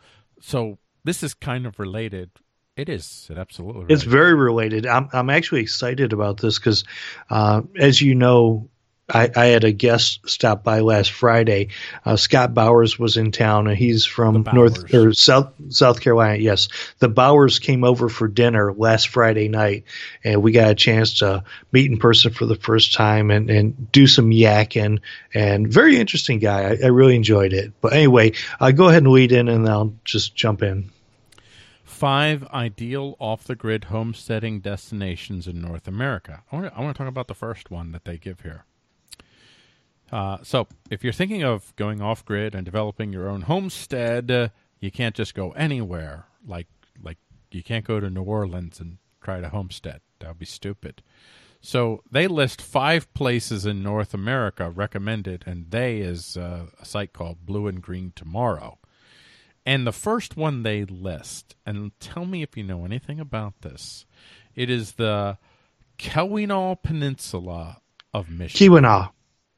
this is kind of related. It is. It absolutely is. It's very related. I'm actually excited about this because, as you know, I had a guest stop by last Friday. Scott Bowers was in town, and he's from South Carolina. Yes, the Bowers came over for dinner last Friday night, and we got a chance to meet in person for the first time and do some yakking. And very interesting guy. I really enjoyed it. But anyway, go ahead and lead in, and I'll just jump in. 5 ideal off-the-grid homesteading destinations in North America. I want to talk about the first one that they give here. So if you're thinking of going off-grid and developing your own homestead, you can't just go anywhere. Like you can't go to New Orleans and try to homestead. That would be stupid. So they list 5 places in North America recommended, and they is a site called Blue and Green Tomorrow. And the first one they list, and tell me if you know anything about this, it is the Keweenaw Peninsula of Michigan.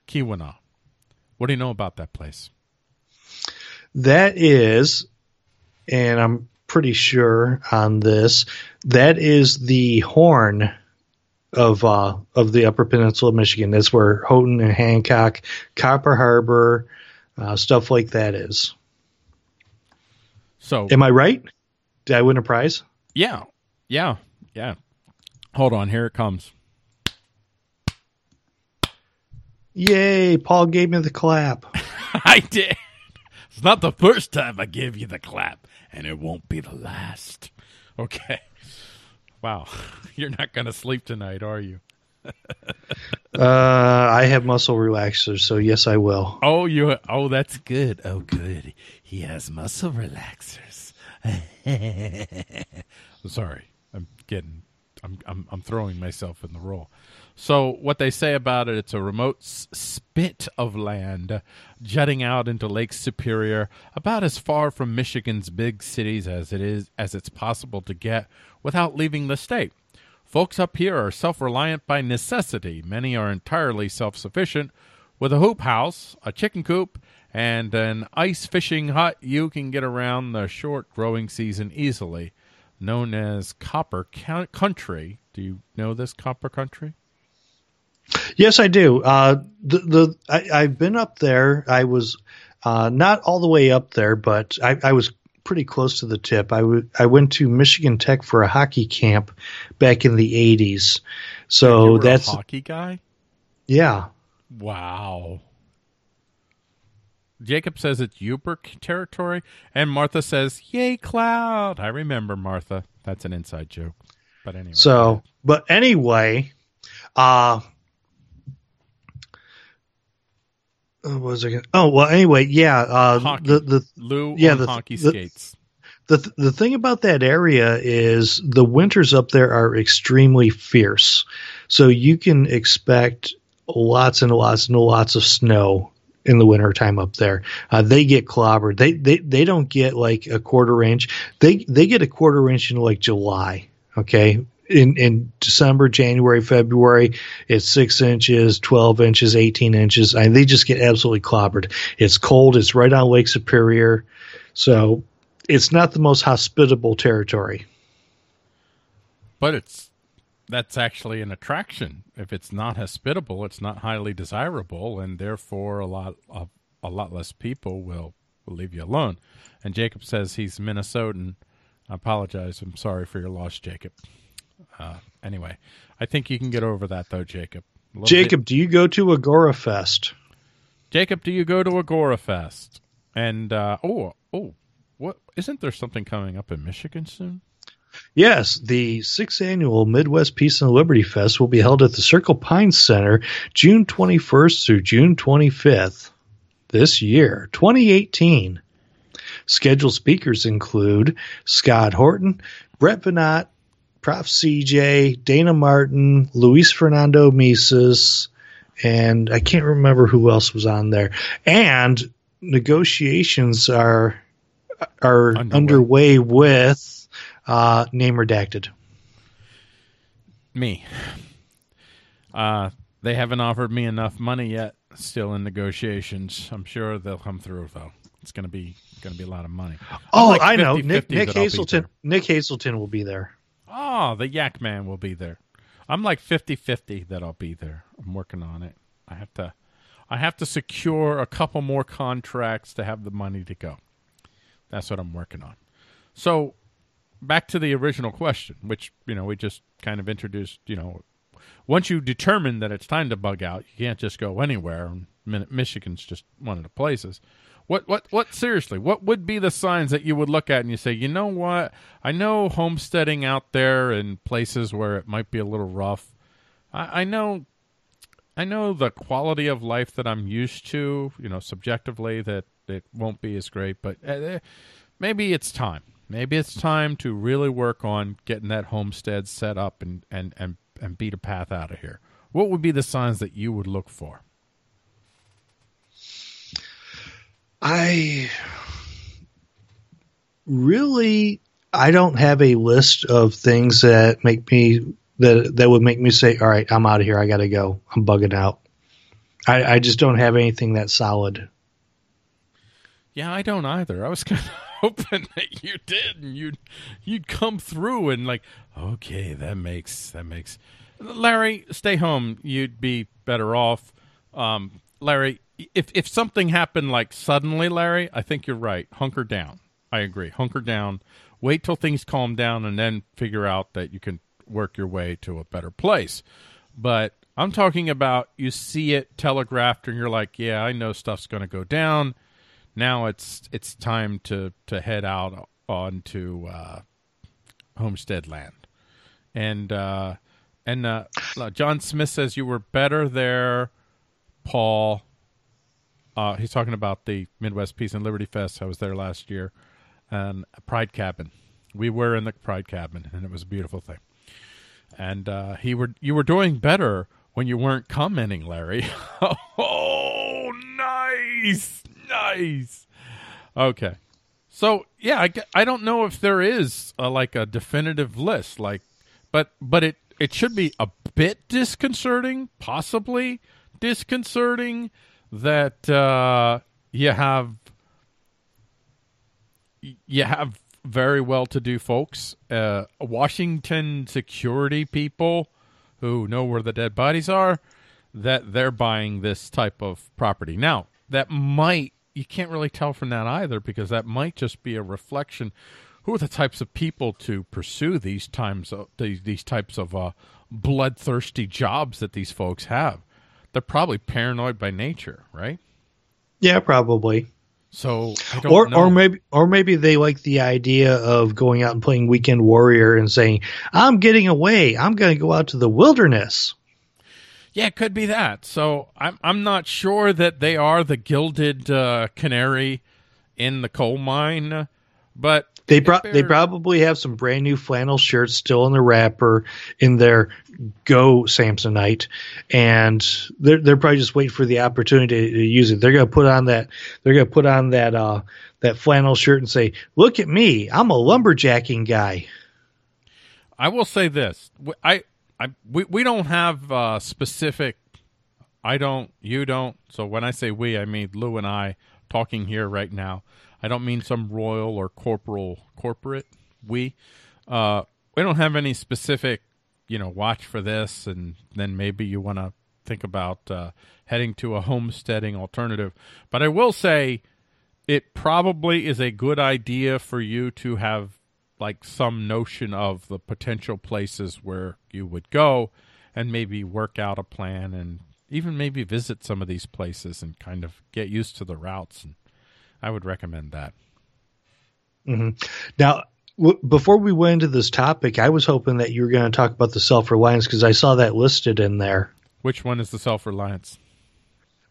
Keweenaw. What do you know about that place? That is, and I'm pretty sure on this, that is the Horn of the Upper Peninsula of Michigan. That's where Houghton and Hancock, Copper Harbor, stuff like that is. So, am I right? Did I win a prize? Yeah. Hold on, here it comes. Yay, Paul gave me the clap. I did. It's not the first time I give you the clap, and it won't be the last. Okay. Wow. You're not going to sleep tonight, are you? I have muscle relaxers, so yes, I will. Oh, you? Oh, that's good. Oh, good. He has muscle relaxers. Sorry, I'm throwing myself in the role. So, what they say about it? It's a remote spit of land jutting out into Lake Superior, about as far from Michigan's big cities as it's possible to get without leaving the state. Folks up here are self-reliant by necessity. Many are entirely self-sufficient. With a hoop house, a chicken coop, and an ice fishing hut, you can get around the short growing season easily. Known as Copper Country. Do you know this Copper Country? Yes, I do. I've been up there. I was not all the way up there, but I was pretty close to the tip. I went to Michigan Tech for a hockey camp back in the 80s. So you were that's a hockey guy? Yeah. Wow. Jacob says it's Uberk territory, and Martha says, "Yay, cloud!" I remember Martha. That's an inside joke. But anyway. So, but anyway, what was I gonna, oh well. Anyway, yeah. Hockey. The Lou yeah, on the hockey skates. The thing about that area is the winters up there are extremely fierce, so you can expect lots and lots and lots of snow in the wintertime up there. They get clobbered. They don't get like a quarter inch. They get a quarter inch in like July. Okay. In December, January, February, it's 6 inches, 12 inches, 18 inches. And they just get absolutely clobbered. It's cold. It's right on Lake Superior. So it's not the most hospitable territory, but that's actually an attraction. If it's not hospitable, it's not highly desirable, and therefore a lot less people will leave you alone. And Jacob says he's Minnesotan. I apologize. I'm sorry for your loss, Jacob. Anyway, I think you can get over that, though, Jacob. Jacob, do you go to Agora Fest? Jacob, do you go to Agora Fest? And, what isn't there something coming up in Michigan soon? Yes, the 6th annual Midwest Peace and Liberty Fest will be held at the Circle Pines Center June 21st through June 25th this year, 2018. Scheduled speakers include Scott Horton, Brett Vannott, Prof. CJ, Dana Martin, Luis Fernando Mises, and I can't remember who else was on there. And negotiations are underway with... name redacted. Me. They haven't offered me enough money yet. Still in negotiations. I'm sure they'll come through though. It's gonna be a lot of money. Oh, like I know. Nick Hazleton. Nick Hazleton will be there. Oh, the Yak Man will be there. I'm like 50-50 that I'll be there. I'm working on it. I have to secure a couple more contracts to have the money to go. That's what I'm working on. So. Back to the original question, which, we just kind of introduced, once you determine that it's time to bug out, you can't just go anywhere. Michigan's just one of the places. What would be the signs that you would look at and you say, you know what? I know homesteading out there in places where it might be a little rough. I know the quality of life that I'm used to, subjectively that it won't be as great, but maybe it's time. Maybe it's time to really work on getting that homestead set up and beat a path out of here. What would be the signs that you would look for? I don't have a list of things that would make me say, all right, I'm out of here. I got to go. I'm bugging out. I just don't have anything that solid. Yeah, I don't either. I was kind of hoping that you did, and you'd come through and like, okay, that makes. Larry, stay home. You'd be better off. Larry, if something happened like suddenly, Larry, I think you're right. Hunker down. I agree. Hunker down. Wait till things calm down, and then figure out that you can work your way to a better place. But I'm talking about you see it telegraphed, and you're like, yeah, I know stuff's going to go down. Now it's time to head out onto homestead land, and John Smith says you were better there, Paul. He's talking about the Midwest Peace and Liberty Fest. I was there last year, and Pride Cabin. We were in the Pride Cabin, and it was a beautiful thing. And you were doing better when you weren't commenting, Larry. Oh, nice. Okay. So, yeah, I don't know if there is like a definitive list, but it it should be a bit disconcerting, possibly disconcerting, that you have very well-to-do folks, Washington security people who know where the dead bodies are, that they're buying this type of property. Now, that might, you can't really tell from that either, because that might just be a reflection. Who are the types of people to pursue these types of bloodthirsty jobs that these folks have? They're probably paranoid by nature, right? Yeah, probably. So, I don't know. Or maybe they like the idea of going out and playing weekend warrior and saying, "I'm getting away. I'm going to go out to the wilderness." Yeah, it could be that. So I'm not sure that they are the gilded canary in the coal mine, but they probably have some brand new flannel shirts still in the wrapper in their go Samsonite, and they're probably just waiting for the opportunity to use it. They're going to put on that flannel shirt and say, "Look at me, I'm a lumberjacking guy." I will say this: we don't have specific. I don't. You don't. So when I say we, I mean Lou and I talking here right now. I don't mean some royal or corporate. We don't have any specific, watch for this, and then maybe you want to think about heading to a homesteading alternative. But I will say, it probably is a good idea for you to have some notion of the potential places where you would go and maybe work out a plan, and even maybe visit some of these places and kind of get used to the routes. And I would recommend that. Mm-hmm. Now, before we went into this topic, I was hoping that you were going to talk about the self-reliance, because I saw that listed in there. Which one is the self-reliance?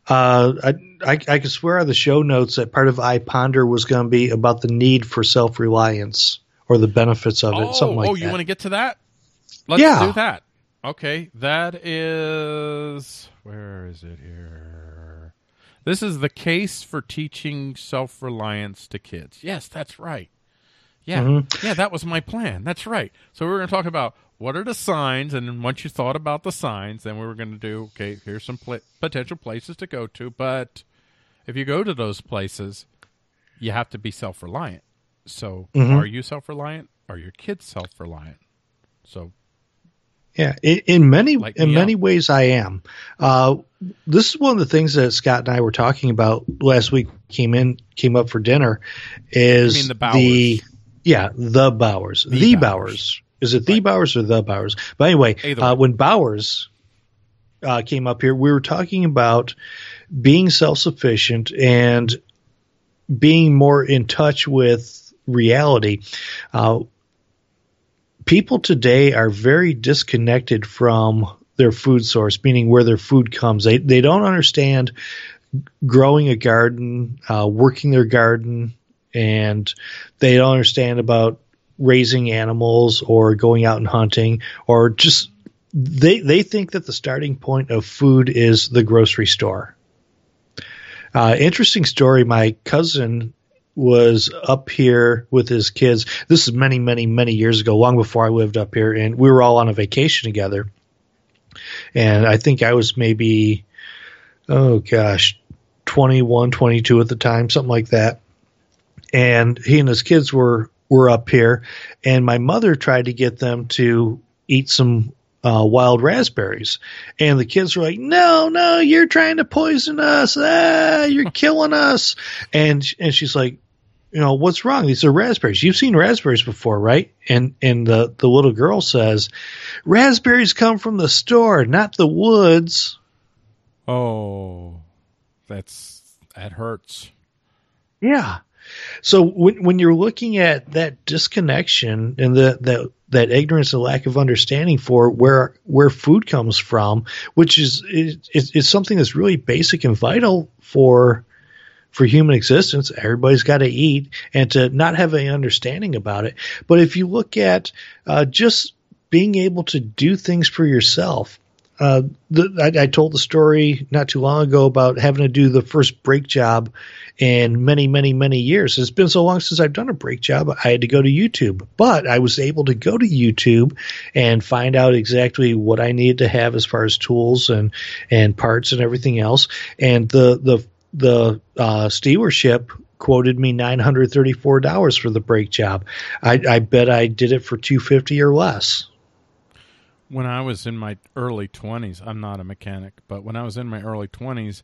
I could swear on the show notes that part of iPonder was going to be about the need for self-reliance or the benefits of it, something like that. Oh, you want to get to that? Let's do that. Okay, that is... Where is it here? This is the case for teaching self-reliance to kids. Yes, that's right. Yeah, mm-hmm. Yeah, that was my plan. That's right. So we were going to talk about what are the signs, and then once you thought about the signs, then we were going to do, okay, here's some potential places to go to, but if you go to those places, you have to be self-reliant. So mm-hmm. Are you self-reliant? Are your kids self-reliant? So... Yeah, in many ways I am. This is one of the things that Scott and I were talking about last week. Came up for dinner. Is the Bowers? The Bowers. The Bowers. Is it the Bowers or the Bowers? But anyway, when Bowers came up here, we were talking about being self-sufficient and being more in touch with reality. People today are very disconnected from their food source, meaning where their food comes. They don't understand growing a garden, working their garden, and they don't understand about raising animals or going out and hunting, or just they think that the starting point of food is the grocery store. Interesting story. My cousin was up here with his kids. This is many, many, many years ago, long before I lived up here, and we were all on a vacation together. And I think I was maybe, 21, 22 at the time, something like that. And he and his kids were up here, and my mother tried to get them to eat some wild raspberries, and the kids were like, no, you're trying to poison us, you're killing us. And she's like, what's wrong? These are raspberries. You've seen raspberries before, right? And the little girl says, raspberries come from the store, not the woods. Oh, that hurts. Yeah. So when you're looking at that disconnection and that ignorance and lack of understanding for where food comes from, which is something that's really basic and vital for human existence. Everybody's got to eat, and to not have any understanding about it. But if you look at just being able to do things for yourself, I told the story not too long ago about having to do the first brake job in many years. It's been so long since I've done a brake job, I had to go to YouTube. But I was able to go to YouTube and find out exactly what I needed to have as far as tools and parts and everything else. And the stewarship quoted me $934 for the brake job. I bet I did it for $250 or less. When I was in my early 20s, I'm not a mechanic, but when I was in my early 20s,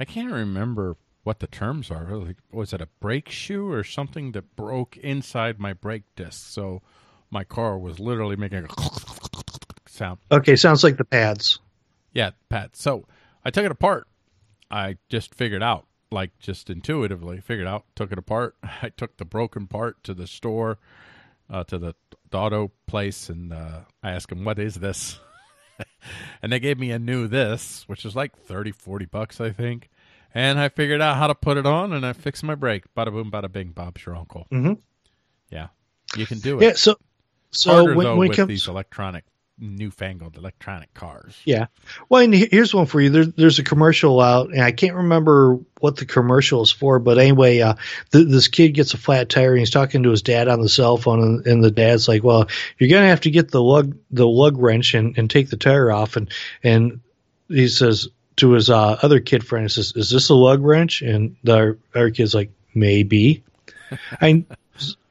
I can't remember what the terms are. Was it a brake shoe or something that broke inside my brake disc? So my car was literally making a sound. Okay, sounds like the pads. Yeah, pads. So I took it apart. I just figured out, like just intuitively figured out, took it apart. I took the broken part to the store, to the auto place, and I asked them, what is this? And they gave me a new this, which is like $30-40 bucks, I think. And I figured out how to put it on, and I fixed my brake. Bada boom, bada bing. Bob's your uncle. Mm-hmm. Yeah, you can do it. Yeah, so harder, when it comes with these newfangled electronic cars. Yeah. Well, and here's one for you. There's a commercial out, and I can't remember what the commercial is for, but anyway, this kid gets a flat tire, and he's talking to his dad on the cell phone, and the dad's like, well, you're going to have to get the lug wrench and take the tire off. And he says to his other kid friend, he says, is this a lug wrench? And our kid's like, maybe.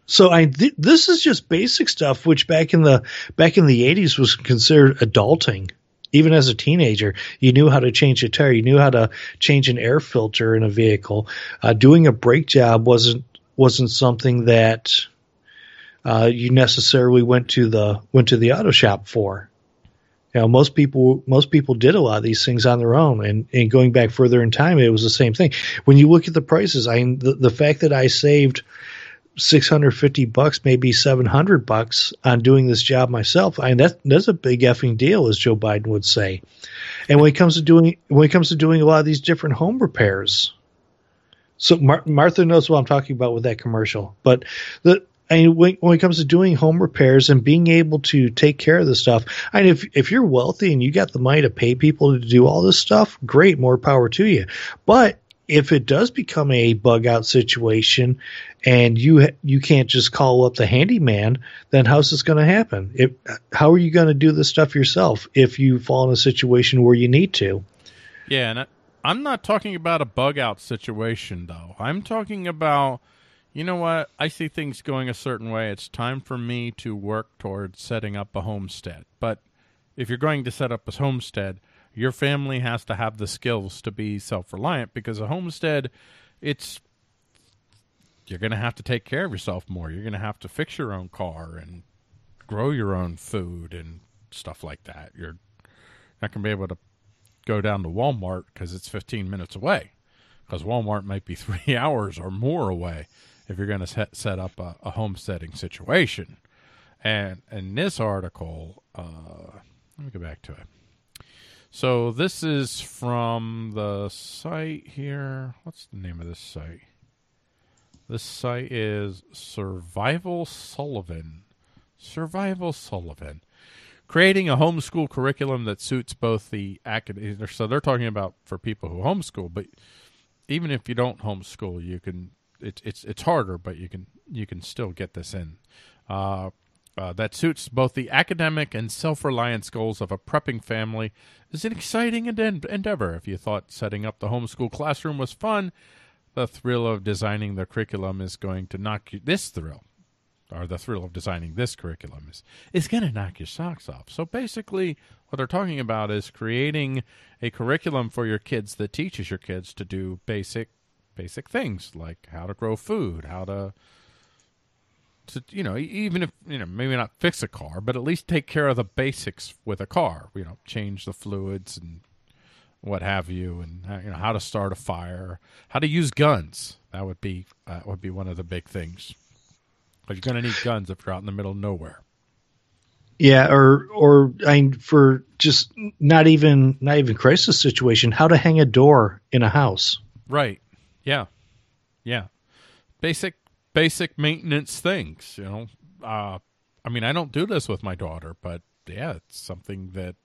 So this is just basic stuff, which back in the 80s was considered adulting. Even as a teenager, you knew how to change a tire, you knew how to change an air filter in a vehicle. Doing a brake job wasn't something that you necessarily went to the auto shop for. You know, most people did a lot of these things on their own, and going back further in time, it was the same thing. When you look at the prices, the fact that I saved $650, maybe $700 on doing this job myself. I mean, that's a big effing deal, as Joe Biden would say. And when it comes to doing a lot of these different home repairs, so Martha knows what I'm talking about with that commercial. But when it comes to doing home repairs and being able to take care of the stuff, I mean, if you're wealthy and you got the money to pay people to do all this stuff, great, more power to you. But if it does become a bug out situation and you can't just call up the handyman, then how's this going to happen? How are you going to do this stuff yourself if you fall in a situation where you need to? Yeah, and I'm not talking about a bug out situation, though. I'm talking about, you know what, I see things going a certain way. It's time for me to work towards setting up a homestead. But if you're going to set up a homestead, your family has to have the skills to be self-reliant, because a homestead, you're going to have to take care of yourself more. You're going to have to fix your own car and grow your own food and stuff like that. You're not going to be able to go down to Walmart because it's 15 minutes away, because Walmart might be 3 hours or more away if you're going to set up a homesteading situation. And in this article, let me go back to it. So this is from the site here. What's the name of this site? This site is Survival Sullivan. Survival Sullivan. Creating a homeschool curriculum that suits both the academic. So they're talking about for people who homeschool, but even if you don't homeschool, you can. It's harder, but you can still get this in. That suits both the academic and self-reliance goals of a prepping family is an exciting endeavor. If you thought setting up the homeschool classroom was fun, the thrill of designing this curriculum is going to knock your socks off. So basically what they're talking about is creating a curriculum for your kids that teaches your kids to do basic things like how to grow food, how to you know, even if, you know, maybe not fix a car, but at least take care of the basics with a car, you know, change the fluids and what have you, and, you know, how to start a fire, how to use guns. That would be one of the big things. But you're going to need guns if you're out in the middle of nowhere. Yeah. Or for just not even crisis situation, how to hang a door in a house. Right. Yeah. Yeah. Basic maintenance things, you know. I mean, I don't do this with my daughter, but yeah, it's something that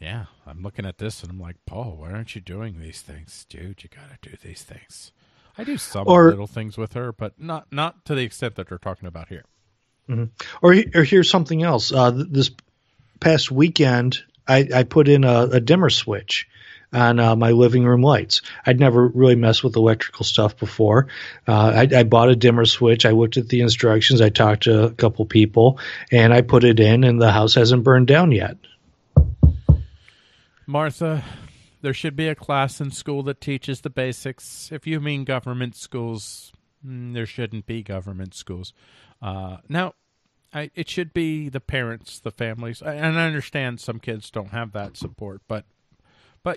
Yeah, I'm looking at this and I'm like, Paul, why aren't you doing these things? Dude, you got to do these things. I do some little things with her, but not to the extent that they're talking about here. Mm-hmm. Or here's something else. This past weekend, I put in a dimmer switch on my living room lights. I'd never really messed with electrical stuff before. I bought a dimmer switch. I looked at the instructions. I talked to a couple people, and I put it in, and the house hasn't burned down yet. Martha, there should be a class in school that teaches the basics. If you mean government schools, there shouldn't be government schools. It should be the parents, the families. And I understand some kids don't have that support, but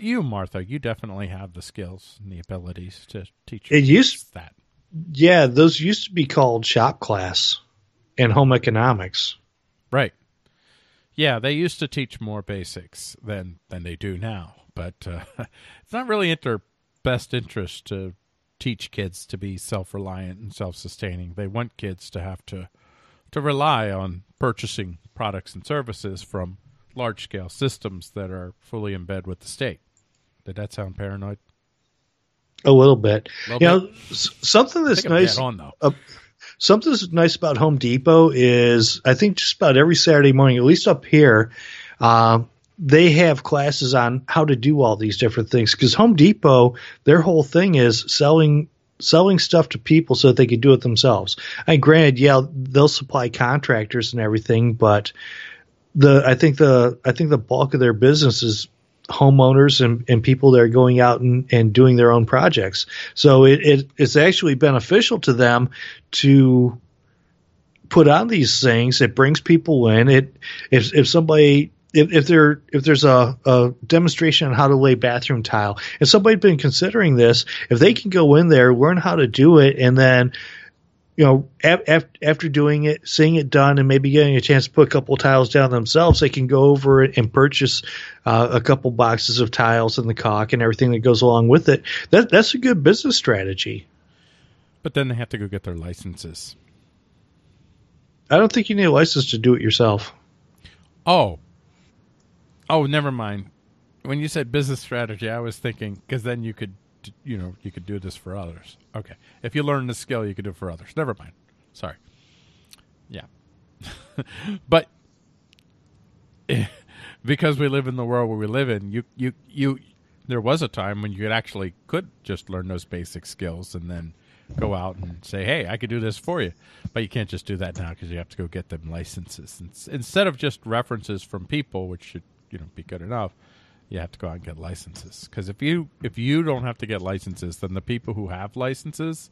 you, Martha, you definitely have the skills and the abilities to teach your kids that. Yeah, those used to be called shop class and home economics. Right. Yeah, they used to teach more basics than they do now. But it's not really in their best interest to teach kids to be self-reliant and self-sustaining. They want kids to have to rely on purchasing products and services from large-scale systems that are fully in bed with the state. Did that sound paranoid? A little bit. Something that's nice. Something that's nice about Home Depot is I think just about every Saturday morning, at least up here, they have classes on how to do all these different things. Because Home Depot, their whole thing is selling stuff to people so that they can do it themselves. And granted, yeah, they'll supply contractors and everything, but I think the bulk of their business is homeowners and people that are going out and doing their own projects. So it's actually beneficial to them to put on these things. It brings people in. If there's a demonstration on how to lay bathroom tile, and somebody's been considering this, if they can go in there, learn how to do it, and then after doing it, seeing it done, and maybe getting a chance to put a couple tiles down themselves, they can go over and purchase a couple boxes of tiles and the caulk and everything that goes along with it. That's a good business strategy. But then they have to go get their licenses. I don't think you need a license to do it yourself. Oh, never mind. When you said business strategy, I was thinking because then you could do this for others. Okay, if you learn the skill, you could do it for others. Never mind. Sorry. Yeah, but because we live in the world where we live in, there was a time when you could just learn those basic skills and then go out and say, hey, I could do this for you. But you can't just do that now because you have to go get them licenses. And instead of just references from people, which should be good enough, you have to go out and get licenses. Because if you don't have to get licenses, then the people who have licenses,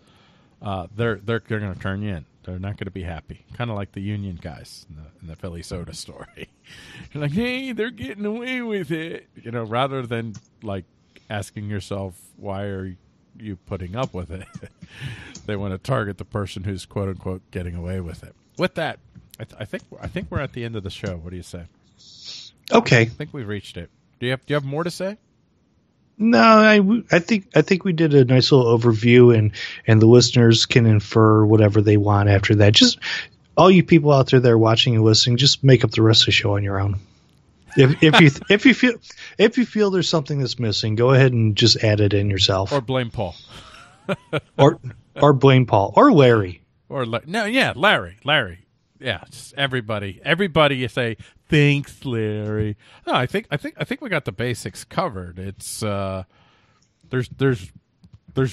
they're going to turn you in. They're not going to be happy. Kind of like the union guys in the Philly soda story. You're like, hey, they're getting away with it. Rather than like asking yourself, why are you putting up with it? They want to target the person who's quote unquote getting away with it. With that, I think we're at the end of the show. What do you say? Okay. I think we've reached it. Do you have more to say? No, I think we did a nice little overview, and the listeners can infer whatever they want after that. Just all you people out there that are watching and listening, just make up the rest of the show on your own. If you feel there's something that's missing, go ahead and just add it in yourself, or blame Paul, or blame Paul, or Larry, or Larry. Yeah, just everybody. You say thanks, Larry. No, I think we got the basics covered. It's there's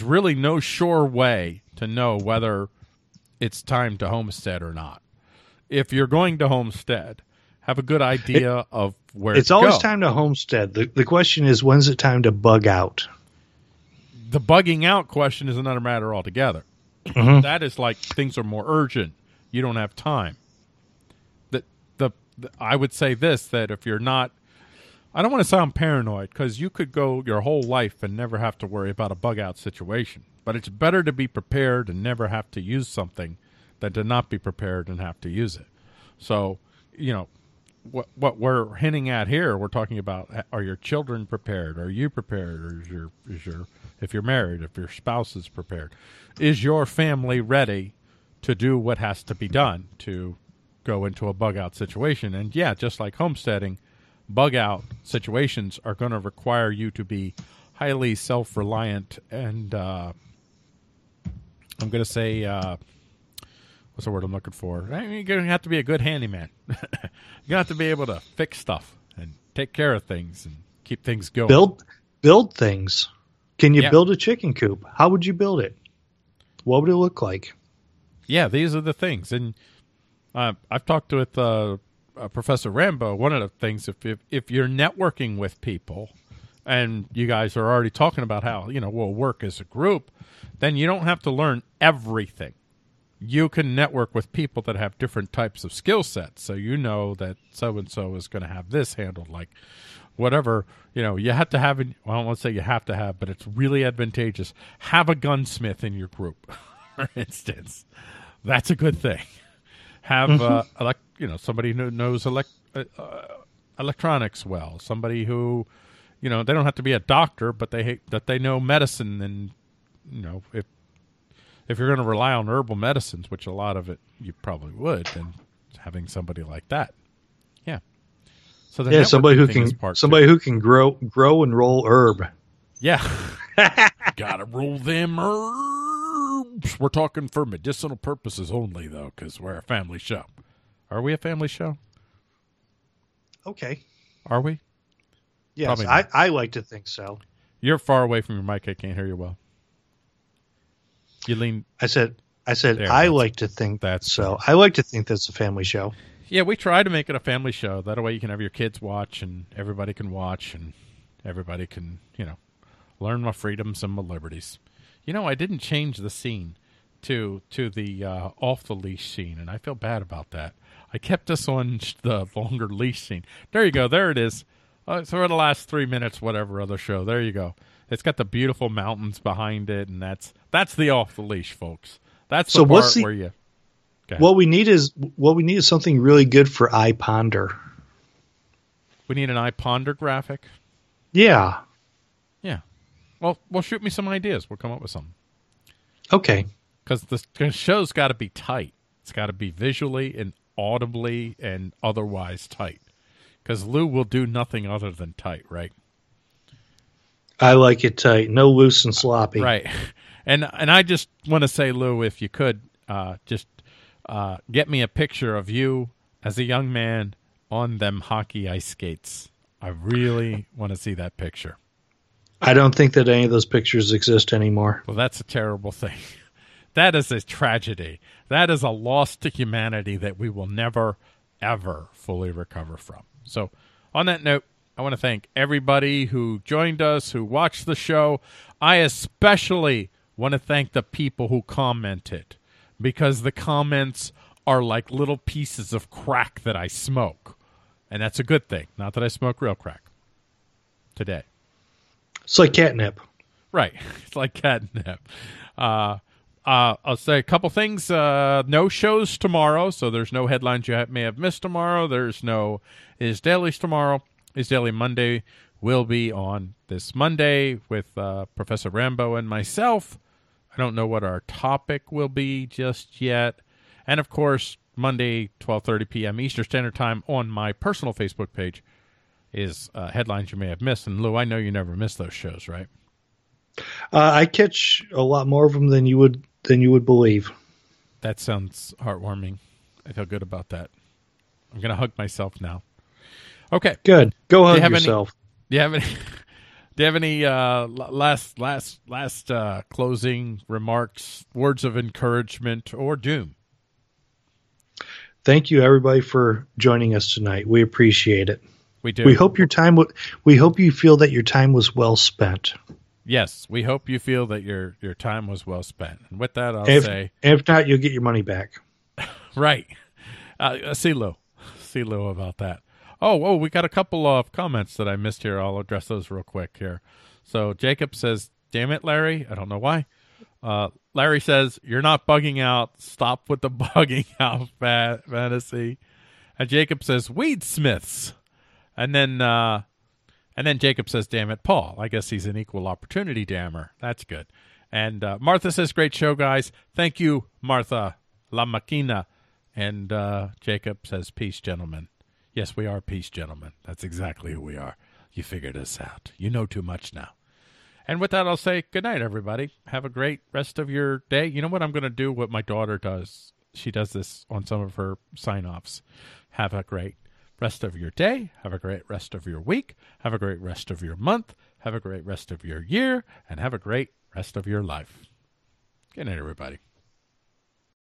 really no sure way to know whether it's time to homestead or not. If you're going to homestead, have a good idea of where it's always go. Time to homestead. The question is, when's it time to bug out? The bugging out question is another matter altogether. Mm-hmm. That is like things are more urgent. You don't have time. I would say this, that if you're not, I don't want to sound paranoid because you could go your whole life and never have to worry about a bug out situation. But it's better to be prepared and never have to use something than to not be prepared and have to use it. So, what we're hinting at here, we're talking about: are your children prepared? Are you prepared? Or is your if you're married, if your spouse is prepared, is your family ready to do what has to be done to go into a bug out situation? And yeah, just like homesteading, bug-out situations are going to require you to be highly self-reliant and, I'm going to say, what's the word I'm looking for? You're going to have to be a good handyman. You're going to have to be able to fix stuff and take care of things and keep things going. Build things. Can you build a chicken coop? How would you build it? What would it look like? Yeah, these are the things. And I've talked with Professor Rambo. One of the things, if you're networking with people and you guys are already talking about how, we'll work as a group, then you don't have to learn everything. You can network with people that have different types of skill sets. So you know that so-and-so is going to have this handled, like whatever, you have to have, well, I don't want to say you have to have, but it's really advantageous. Have a gunsmith in your group, for instance. That's a good thing. Have, somebody who knows electronics well, somebody who, they don't have to be a doctor, but they know medicine. And, if you're going to rely on herbal medicines, which a lot of it you probably would, then having somebody like that, so the somebody who can grow and roll herb. Yeah, gotta roll them herbs. We're talking for medicinal purposes only, though, because we're a family show. Are we a family show? Okay. Are we? Yes, I like to think so. You're far away from your mic. I can't hear you well. You lean. I said, there, I like to think that's so. I like to think that's a family show. Yeah, we try to make it a family show. That way you can have your kids watch and everybody can watch and everybody can, learn my freedoms and my liberties. I didn't change the scene to the off the leash scene, and I feel bad about that. I kept us on the longer leash scene. There you go. There it is. So for the last 3 minutes, whatever other show. There you go. It's got the beautiful mountains behind it, and that's the off the leash, folks. That's the part where you. Okay. What we need is something really good for iPonder. We need an iPonder graphic. Yeah. Yeah. Well, shoot me some ideas. We'll come up with something. Okay. Because the show's got to be tight. It's got to be visually and audibly and otherwise tight. Because Lou will do nothing other than tight, right? I like it tight. No loose and sloppy. Right. And I just want to say, Lou, if you could get me a picture of you as a young man on them hockey ice skates. I really want to see that picture. I don't think that any of those pictures exist anymore. Well, that's a terrible thing. That is a tragedy. That is a loss to humanity that we will never, ever fully recover from. So on that note, I want to thank everybody who joined us, who watched the show. I especially want to thank the people who commented, because the comments are like little pieces of crack that I smoke. And that's a good thing. Not that I smoke real crack today. It's like catnip. Right. It's like catnip. I'll say a couple things. No shows tomorrow, so there's no headlines you may have missed tomorrow. There's no Is Dailies tomorrow. Is Daily Monday will be on this Monday with Professor Rambo and myself. I don't know what our topic will be just yet. And, of course, Monday, 12:30 p.m. Eastern Standard Time on my personal Facebook page is headlines you may have missed. And, Lou, I know you never miss those shows, right? I catch a lot more of them than you would believe. That sounds heartwarming. I feel good about that. I'm going to hug myself now. Okay. Good. Go hug yourself. Do you have any last closing remarks, words of encouragement, or doom? Thank you, everybody, for joining us tonight. We appreciate it. We do. We hope you feel that your time was well spent. Yes, we hope you feel that your time was well spent. And with that, I'll say, if not, you'll get your money back. Right. See Lou about that. Oh, we got a couple of comments that I missed here. I'll address those real quick here. So Jacob says, damn it, Larry. I don't know why. Larry says, you're not bugging out. Stop with the bugging out fantasy. And Jacob says, weed smiths. And then Jacob says, damn it, Paul. I guess he's an equal opportunity dammer. That's good. And Martha says, great show, guys. Thank you, Martha La Machina. And Jacob says, peace, gentlemen. Yes, we are peace, gentlemen. That's exactly who we are. You figured us out. You know too much now. And with that, I'll say good night, everybody. Have a great rest of your day. You know what I'm going to do? What my daughter does. She does this on some of her sign-offs. Have a great rest of your day. Have a great rest of your week. Have a great rest of your month. Have a great rest of your year. And have a great rest of your life. Good night, everybody.